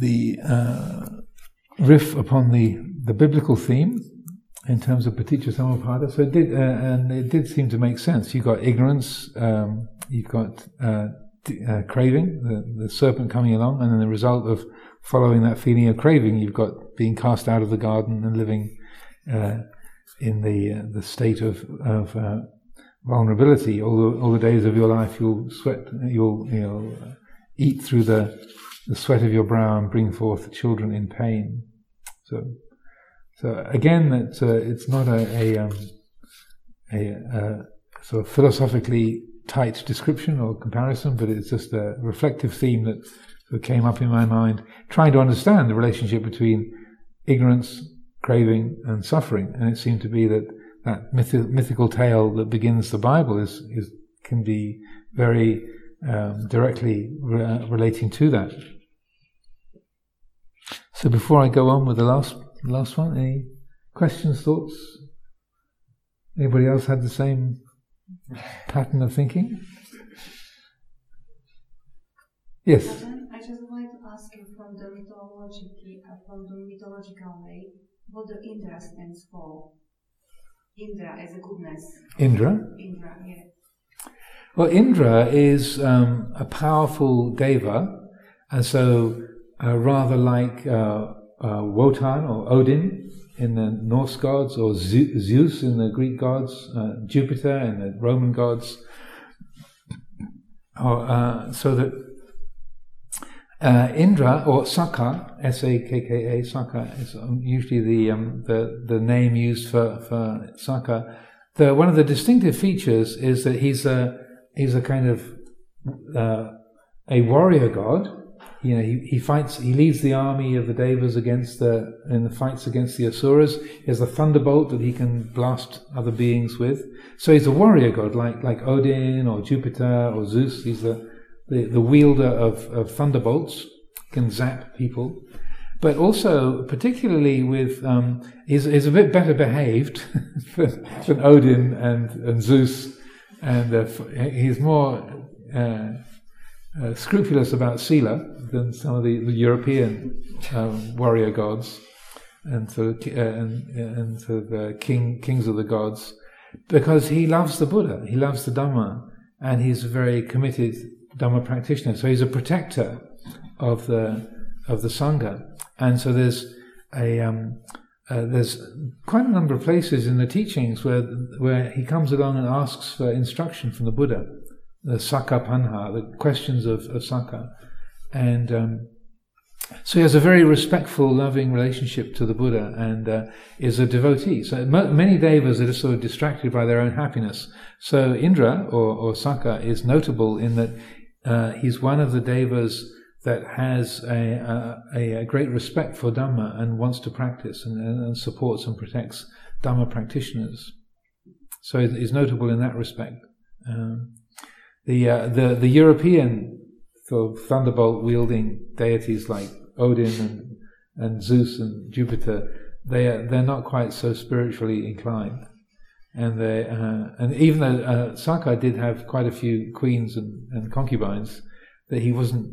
the uh, riff upon the, the biblical theme in terms of Paticca Samuppada. So it did, uh, and it did seem to make sense. You've got ignorance, um, you've got... Uh, Uh, craving, the, the serpent coming along, and then the result of following that feeling of craving, you've got being cast out of the garden and living uh, in the uh, the state of of uh, vulnerability. All the all the days of your life, you'll sweat, you'll you'll eat through the the sweat of your brow and bring forth children in pain. So, so again, it's uh, it's not a, a um, a, a sort of philosophically tight description or comparison, but it's just a reflective theme that sort of came up in my mind, trying to understand the relationship between ignorance, craving, and suffering. And it seemed to be that that mythi- mythical tale that begins the Bible is, is can be very um, directly re- relating to that. So before I go on with the last last one, any questions, thoughts? Anybody else had the same pattern of thinking? Yes? I just would like to ask you from the mythological, from the mythological way, what the Indra stands for. Indra as a goodness. Indra? Indra, yeah. Well, Indra is um, a powerful deva, and so uh, rather like uh, uh, Wotan or Odin in the Norse gods, or Zeus in the Greek gods, uh, Jupiter in the Roman gods. Or, uh, so that uh, Indra, or Sakka, S A K K A, Sakka, is usually the um, the, the name used for, for Sakka. The, one of the distinctive features is that he's a He's a kind of uh, a warrior god. You know, he, he fights. He leads the army of the devas against the in the fights against the asuras. He has a thunderbolt that he can blast other beings with. So he's a warrior god, like like Odin or Jupiter or Zeus. He's the the, the wielder of, of thunderbolts, can zap people. But also, particularly with, um, he's, he's a bit better behaved than Odin and, and Zeus. And uh, he's more uh, uh, scrupulous about sila than some of the, the European um, warrior gods and so uh, and, and so the king kings of the gods, because he loves the Buddha, he loves the Dhamma, and he's a very committed Dhamma practitioner. So he's a protector of the of the Sangha, and so there's a. Um, Uh, there's quite a number of places in the teachings where where he comes along and asks for instruction from the Buddha, the Sakka Panha, the questions of, of Sakka. And um, so he has a very respectful, loving relationship to the Buddha, and uh, is a devotee. So mo- many devas are just sort of distracted by their own happiness. So Indra, or, or Sakka, is notable in that uh, he's one of the devas that has a, a, a great respect for Dhamma and wants to practice and, and supports and protects Dhamma practitioners. So it's notable in that respect. Um, the, uh, the the European sort of thunderbolt wielding deities like Odin and, and Zeus and Jupiter, they are, they're not quite so spiritually inclined, and they uh, and even though uh, Sakka did have quite a few queens and, and concubines, that he wasn't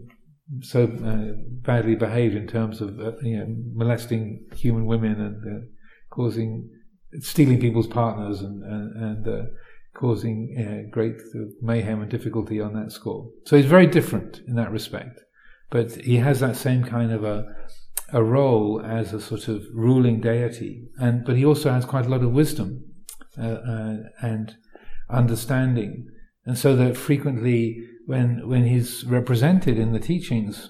so uh, badly behaved in terms of uh, you know, molesting human women and uh, causing, stealing people's partners and and, and uh, causing uh, great mayhem and difficulty on that score. So he's very different in that respect, but he has that same kind of a a role as a sort of ruling deity, and but he also has quite a lot of wisdom uh, uh, and understanding, and so that frequently. When when he's represented in the teachings,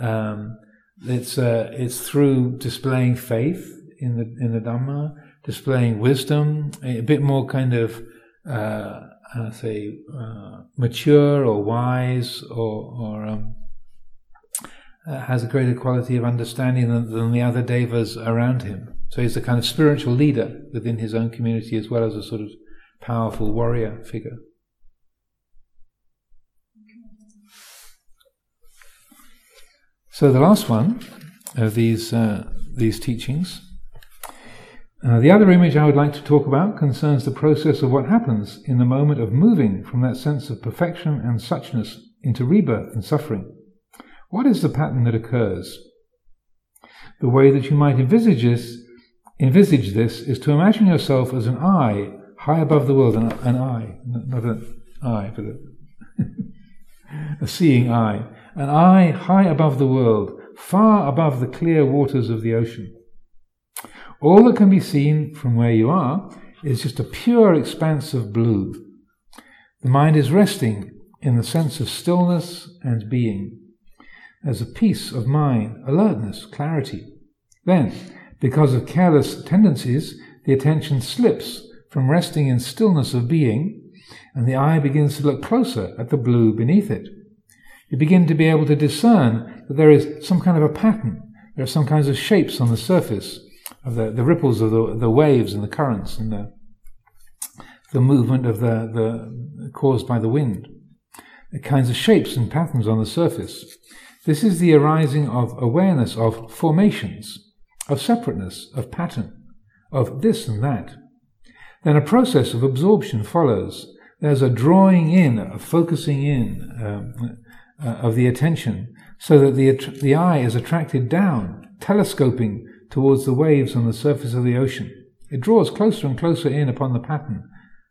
um, it's uh, it's through displaying faith in the in the Dhamma, displaying wisdom, a bit more kind of uh, I say uh, mature or wise, or, or um, uh, has a greater quality of understanding than, than the other devas around him. So he's a kind of spiritual leader within his own community, as well as a sort of powerful warrior figure. So the last one of these uh, these teachings. Uh, the other image I would like to talk about concerns the process of what happens in the moment of moving from that sense of perfection and suchness into rebirth and suffering. What is the pattern that occurs? The way that you might envisage this, envisage this is to imagine yourself as an eye high above the world, an, an eye, not an eye, but a, a seeing eye. An eye high above the world, far above the clear waters of the ocean. All that can be seen from where you are is just a pure expanse of blue. The mind is resting in the sense of stillness and being. There's a peace of mind, alertness, clarity. Then, because of careless tendencies, the attention slips from resting in stillness of being, and the eye begins to look closer at the blue beneath it. You begin to be able to discern that there is some kind of a pattern. There are some kinds of shapes on the surface of the, the ripples of the, the waves and the currents and the, the movement of the, the caused by the wind. The kinds of shapes and patterns on the surface. This is the arising of awareness of formations, of separateness, of pattern, of this and that. Then a process of absorption follows. There's a drawing in, a focusing in um, uh, of the attention, so that the, the eye is attracted down, telescoping towards the waves on the surface of the ocean. It draws closer and closer in upon the pattern.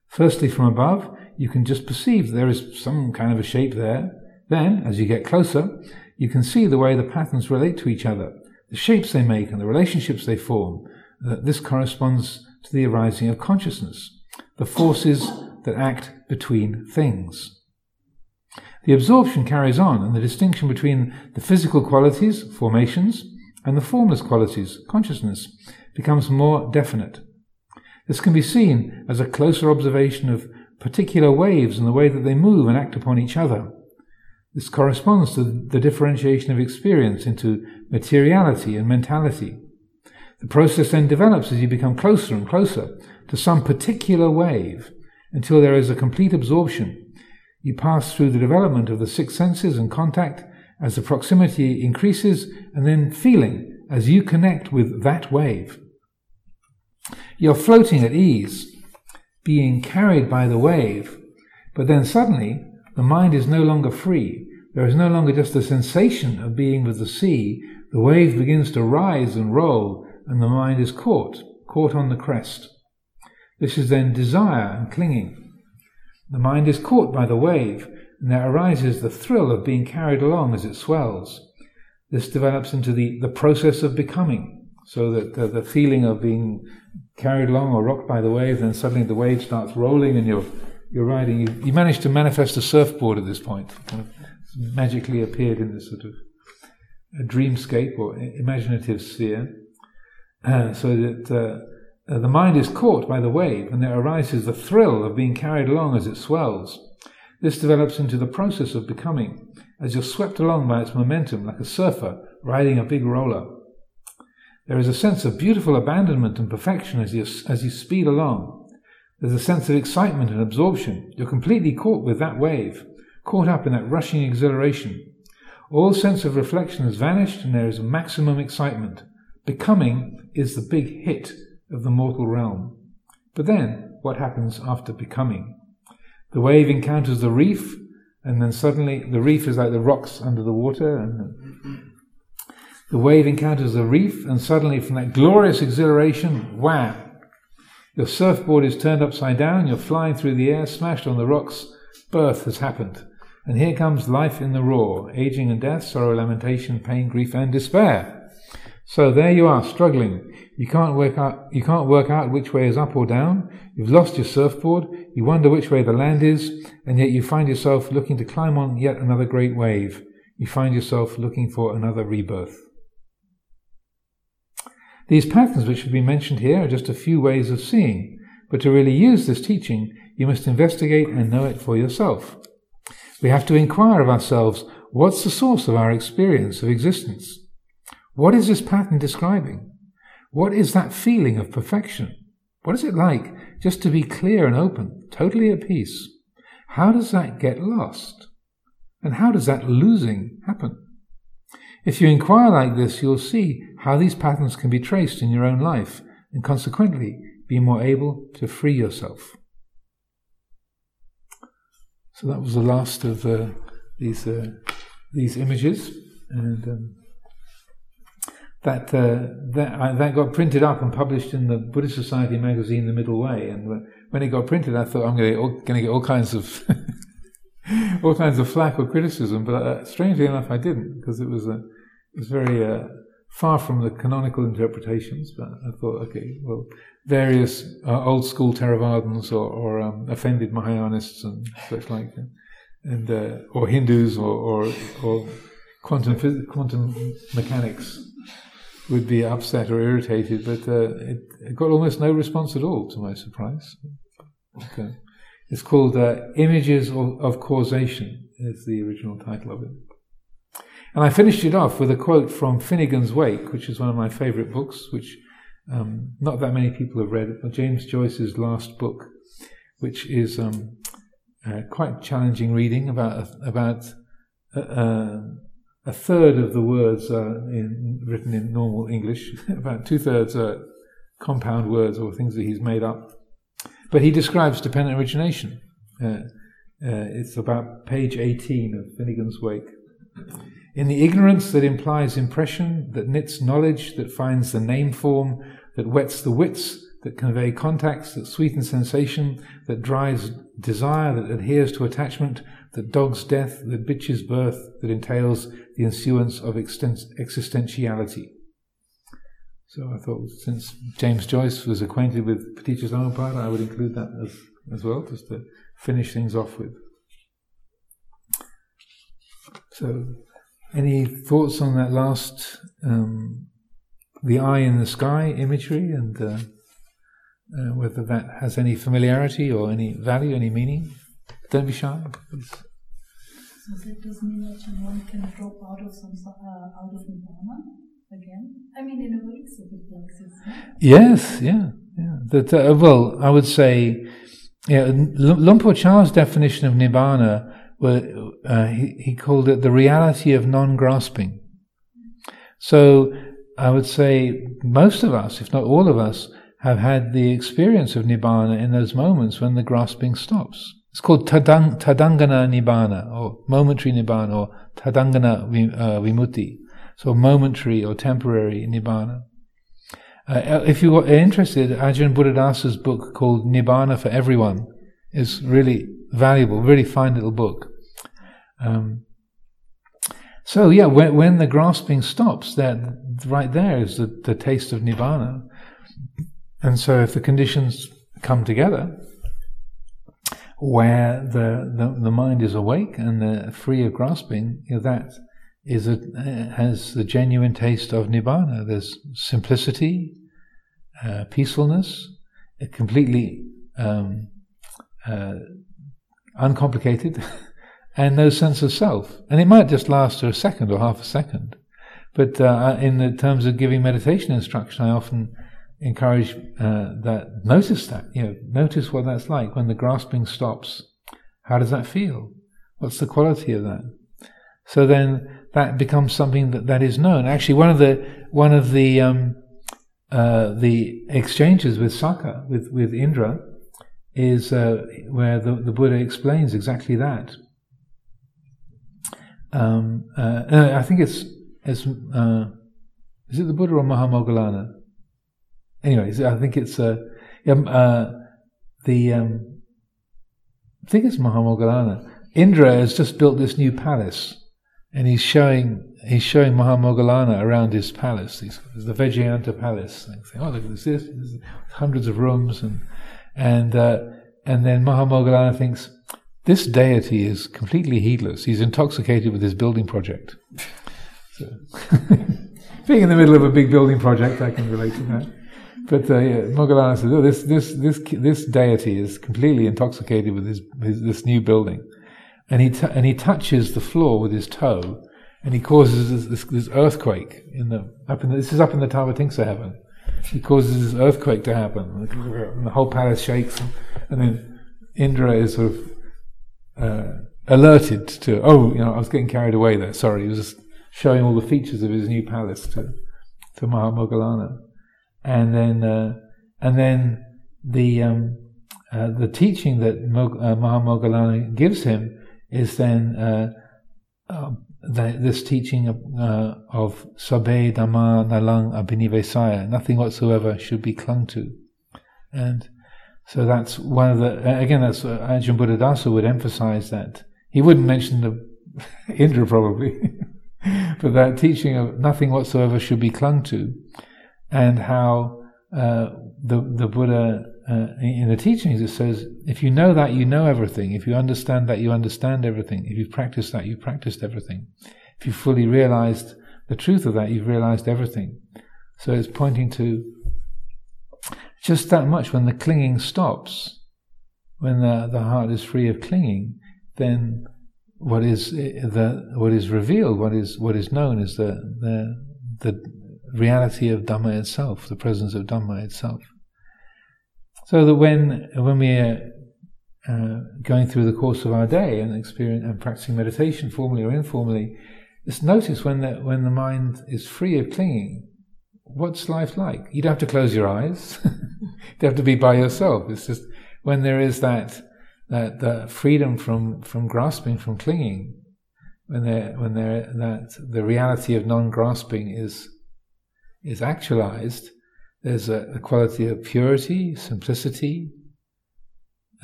Firstly, from above, you can just perceive there is some kind of a shape there. Then, as you get closer, you can see the way the patterns relate to each other, the shapes they make and the relationships they form. This corresponds to the arising of consciousness, the forces that act between things. The absorption carries on, and the distinction between the physical qualities, formations, and the formless qualities, consciousness, becomes more definite. This can be seen as a closer observation of particular waves and the way that they move and act upon each other. This corresponds to the differentiation of experience into materiality and mentality. The process then develops as you become closer and closer to some particular wave, until there is a complete absorption. You pass through the development of the six senses and contact as the proximity increases, and then feeling as you connect with that wave. You're floating at ease, being carried by the wave, but then suddenly the mind is no longer free. There is no longer just the sensation of being with the sea. The wave begins to rise and roll, and the mind is caught, caught on the crest. This is then desire and clinging. The mind is caught by the wave, and there arises the thrill of being carried along as it swells. This develops into the, the process of becoming, so that the, the feeling of being carried along or rocked by the wave, then suddenly the wave starts rolling and you're you're riding. You, you manage to manifest a surfboard at this point. It kind of magically appeared in this sort of a dreamscape or imaginative sphere, uh, so that... Uh, Uh, the mind is caught by the wave, and there arises the thrill of being carried along as it swells. This develops into the process of becoming, as you're swept along by its momentum like a surfer riding a big roller. There is a sense of beautiful abandonment and perfection as you, as you speed along. There's a sense of excitement and absorption. You're completely caught with that wave, caught up in that rushing exhilaration. All sense of reflection has vanished, and there is maximum excitement. Becoming is the big hit of the mortal realm. But then, what happens after becoming? The wave encounters the reef, and then suddenly the reef is like the rocks under the water. And the wave encounters the reef, and suddenly from that glorious exhilaration, wham! Your surfboard is turned upside down, you're flying through the air, smashed on the rocks, birth has happened. And here comes life in the roar, aging and death, sorrow, lamentation, pain, grief, and despair. So there you are, struggling. You can't work out, you can't work out which way is up or down. You've lost your surfboard. You wonder which way the land is, and yet you find yourself looking to climb on yet another great wave. You find yourself looking for another rebirth. These patterns which have been mentioned here are just a few ways of seeing, but to really use this teaching, you must investigate and know it for yourself. We have to inquire of ourselves, what's the source of our experience of existence? What is this pattern describing? What is that feeling of perfection? What is it like just to be clear and open, totally at peace? How does that get lost? And how does that losing happen? If you inquire like this, you'll see how these patterns can be traced in your own life, and consequently be more able to free yourself. So that was the last of uh, these uh, these images, and. Um, That uh, that, uh, that got printed up and published in the Buddhist Society magazine, The Middle Way. And when it got printed, I thought I'm going to get all kinds of all kinds of flack or criticism. But uh, strangely enough, I didn't, because it was a it was very uh, far from the canonical interpretations. But I thought, okay, well, various uh, old school Theravadins or, or um, offended Mahayanists and such like, that, and uh, or Hindus or or, or quantum phys- quantum mechanics. would be upset or irritated, but uh, it, it got almost no response at all, to my surprise. Okay. It's called uh, Images of, of Causation, is the original title of it. And I finished it off with a quote from Finnegan's Wake, which is one of my favourite books, which um, not that many people have read, but James Joyce's last book, which is um, uh, quite challenging reading. About about uh, uh, a third of the words are in, written in normal English, about two-thirds are compound words or things that he's made up. But he describes dependent origination. Uh, uh, it's about page eighteen of Finnegan's Wake. In the ignorance that implies impression, that knits knowledge, that finds the name form, that whets the wits, that convey contacts, that sweetens sensation, that drives desire, that adheres to attachment, that dogs death, that bitches birth, that entails the ensuance of existentiality. So I thought, since James Joyce was acquainted with Paticca Samuppada, I would include that as, as well, just to finish things off with. So, any thoughts on that last, um, the eye in the sky imagery, and uh, uh, whether that has any familiarity or any value, any meaning? Don't be shy, please. So that does mean that one can drop out of some uh, out of Nirvana again? I mean, in a way, it's a bit like this. Yes, yeah, yeah. That uh, well, I would say, yeah. Luang Por Cha's definition of Nibbana, well, uh, he, he called it the reality of non-grasping. So I would say most of us, if not all of us, have had the experience of Nibbana in those moments when the grasping stops. It's called tadang, Tadangana Nibbana, or momentary Nibbana, or Tadangana Vimutti, so momentary or temporary Nibbana. Uh, if you are interested, Ajahn Buddhadasa's book called Nibbana for Everyone is really valuable, really fine little book. Um, so yeah, when, when the grasping stops, that right there is the, the taste of Nibbana. And so if the conditions come together where the, the, the mind is awake and the free of grasping, you know, that is a, has the genuine taste of Nibbana. There's simplicity, uh, peacefulness, completely um, uh, uncomplicated, and no sense of self. And it might just last a second or half a second. But uh, in the terms of giving meditation instruction, I often encourage uh, that, notice that, you know, notice what that's like when the grasping stops. How does that feel? What's the quality of that? So then that becomes something that, that is known. Actually, one of the, one of the, um, uh, the exchanges with Saka, with, with Indra, is uh, where the, the Buddha explains exactly that. Um, uh, no, I think it's, it's uh, is it the Buddha or Mahamoggallana? Anyways, I think it's uh, um, uh, the um, I think it's Mahamoggallana. Indra has just built this new palace, and he's showing he's showing Mahamoggallana around his palace. He's, the Vijayanta Palace. Saying, oh, look at this! This is hundreds of rooms and. And uh, and then Mahamoggallana thinks, this deity is completely heedless. He's intoxicated with his building project. So, being in the middle of a big building project, I can relate to that. But uh, yeah, Moggallana says, oh, this this this this deity is completely intoxicated with his, his this new building, and he t- and he touches the floor with his toe, and he causes this, this, this earthquake in the up in the, this is up in the Tawatingsa heaven. He causes this earthquake to happen, and the whole palace shakes, and then Indra is sort of uh, alerted to, oh, you know, I was getting carried away there, sorry, he was just showing all the features of his new palace to, to Mahamoggallana. And then uh, and then the um, uh, the teaching that Mog- uh, Mahamoggallana gives him is then uh, uh, The, this teaching of, uh, of Sabe Dhamma Nalang Abhinivesaya, nothing whatsoever should be clung to. And so that's one of the, again, that's uh, Ajahn Buddhadasa would emphasize that. He wouldn't mention the Indra probably, but that teaching of nothing whatsoever should be clung to, and how uh, the, the Buddha, uh, in the teachings, it says, if you know that, you know everything. If you understand that, you understand everything. If you practice that, you've practiced everything. If you fully realized the truth of that, you've realized everything. So it's pointing to just that much. When the clinging stops, when the, the heart is free of clinging, then what is the what is revealed, what is what is known, is the the the reality of Dhamma itself, the presence of Dhamma itself. So that when when we are uh, going through the course of our day and experience and practicing meditation, formally or informally, just notice when the when the mind is free of clinging, what's life like? You don't have to close your eyes. You don't have to be by yourself. It's just when there is that that, that freedom from, from grasping, from clinging, when there when there that the reality of non-grasping is is actualized, there's a, a quality of purity, simplicity,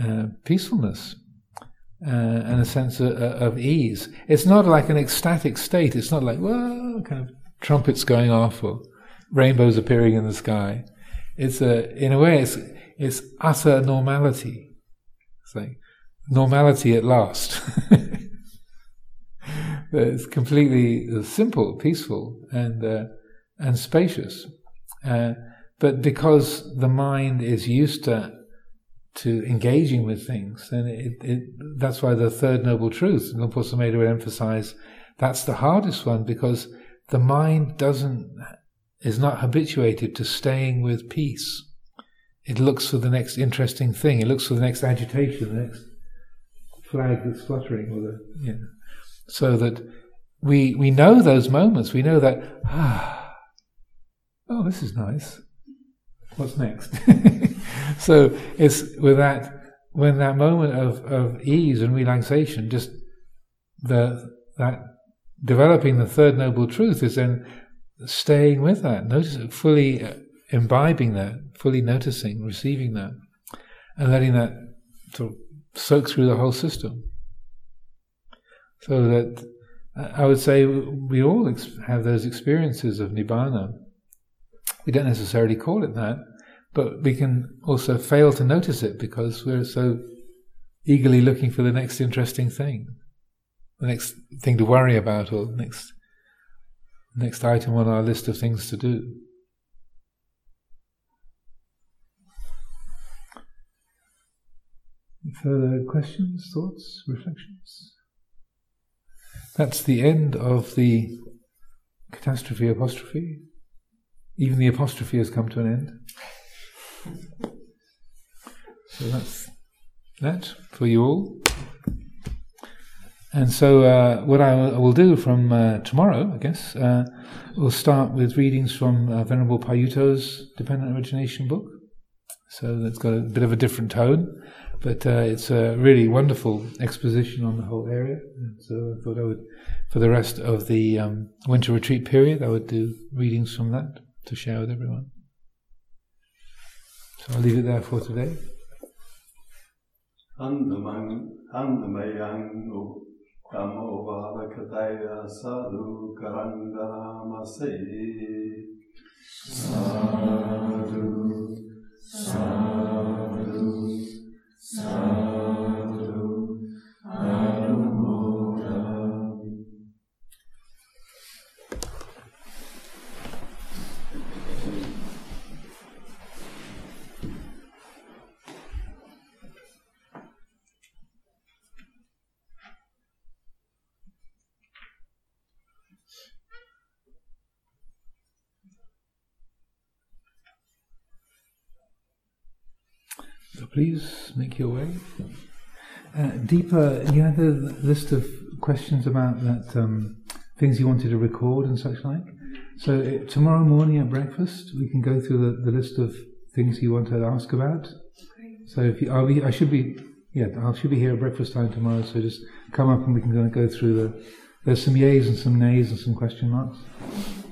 uh, peacefulness, uh, and a sense of, of ease. It's not like an ecstatic state. It's not like, whoa, kind of trumpets going off or rainbows appearing in the sky. It's a, in a way, it's it's utter normality. It's like normality at last. It's completely simple, peaceful, and uh, and spacious. Uh, But because the mind is used to to engaging with things, then it, it, that's why the third noble truth, Luang Por Sumedho would emphasize, that's the hardest one, because the mind doesn't is not habituated to staying with peace. It looks for the next interesting thing. It looks for the next agitation, the next flag that's fluttering, or the you know, so that we we know those moments. We know that ah, oh, this is nice. What's next? So it's with that, when that moment of, of ease and relaxation, just the that developing the third noble truth is then staying with that, notice, fully imbibing that, fully noticing, receiving that, and letting that sort of soak through the whole system. So that I would say we all have those experiences of Nibbana. We don't necessarily call it that, but we can also fail to notice it because we're so eagerly looking for the next interesting thing, the next thing to worry about, or the next, next item on our list of things to do. Further questions, thoughts, reflections? That's the end of the catastrophe apostrophe. Even the apostrophe has come to an end. So that's that for you all. And so uh, what I w- will do from uh, tomorrow, I guess, uh, we'll start with readings from uh, Venerable Payuto's Dependent Origination book. So that's got a bit of a different tone, but uh, it's a really wonderful exposition on the whole area. And so I thought I would, for the rest of the um, winter retreat period, I would do readings from that to share with everyone. So I'll leave it there for today. Andamang, andamayang ukamovadakataya sadhu karandaramasi. Sadhu, sadhu, sadhu, anumodami. So please make your way. Uh, Deepa, you had a list of questions about that, um, things you wanted to record and such like. So uh, tomorrow morning at breakfast, we can go through the, the list of things you want to ask about. So if you, are we, I should be, yeah, I should be here at breakfast time tomorrow. So just come up and we can go, go through the. There's some yeas and some nays and some question marks.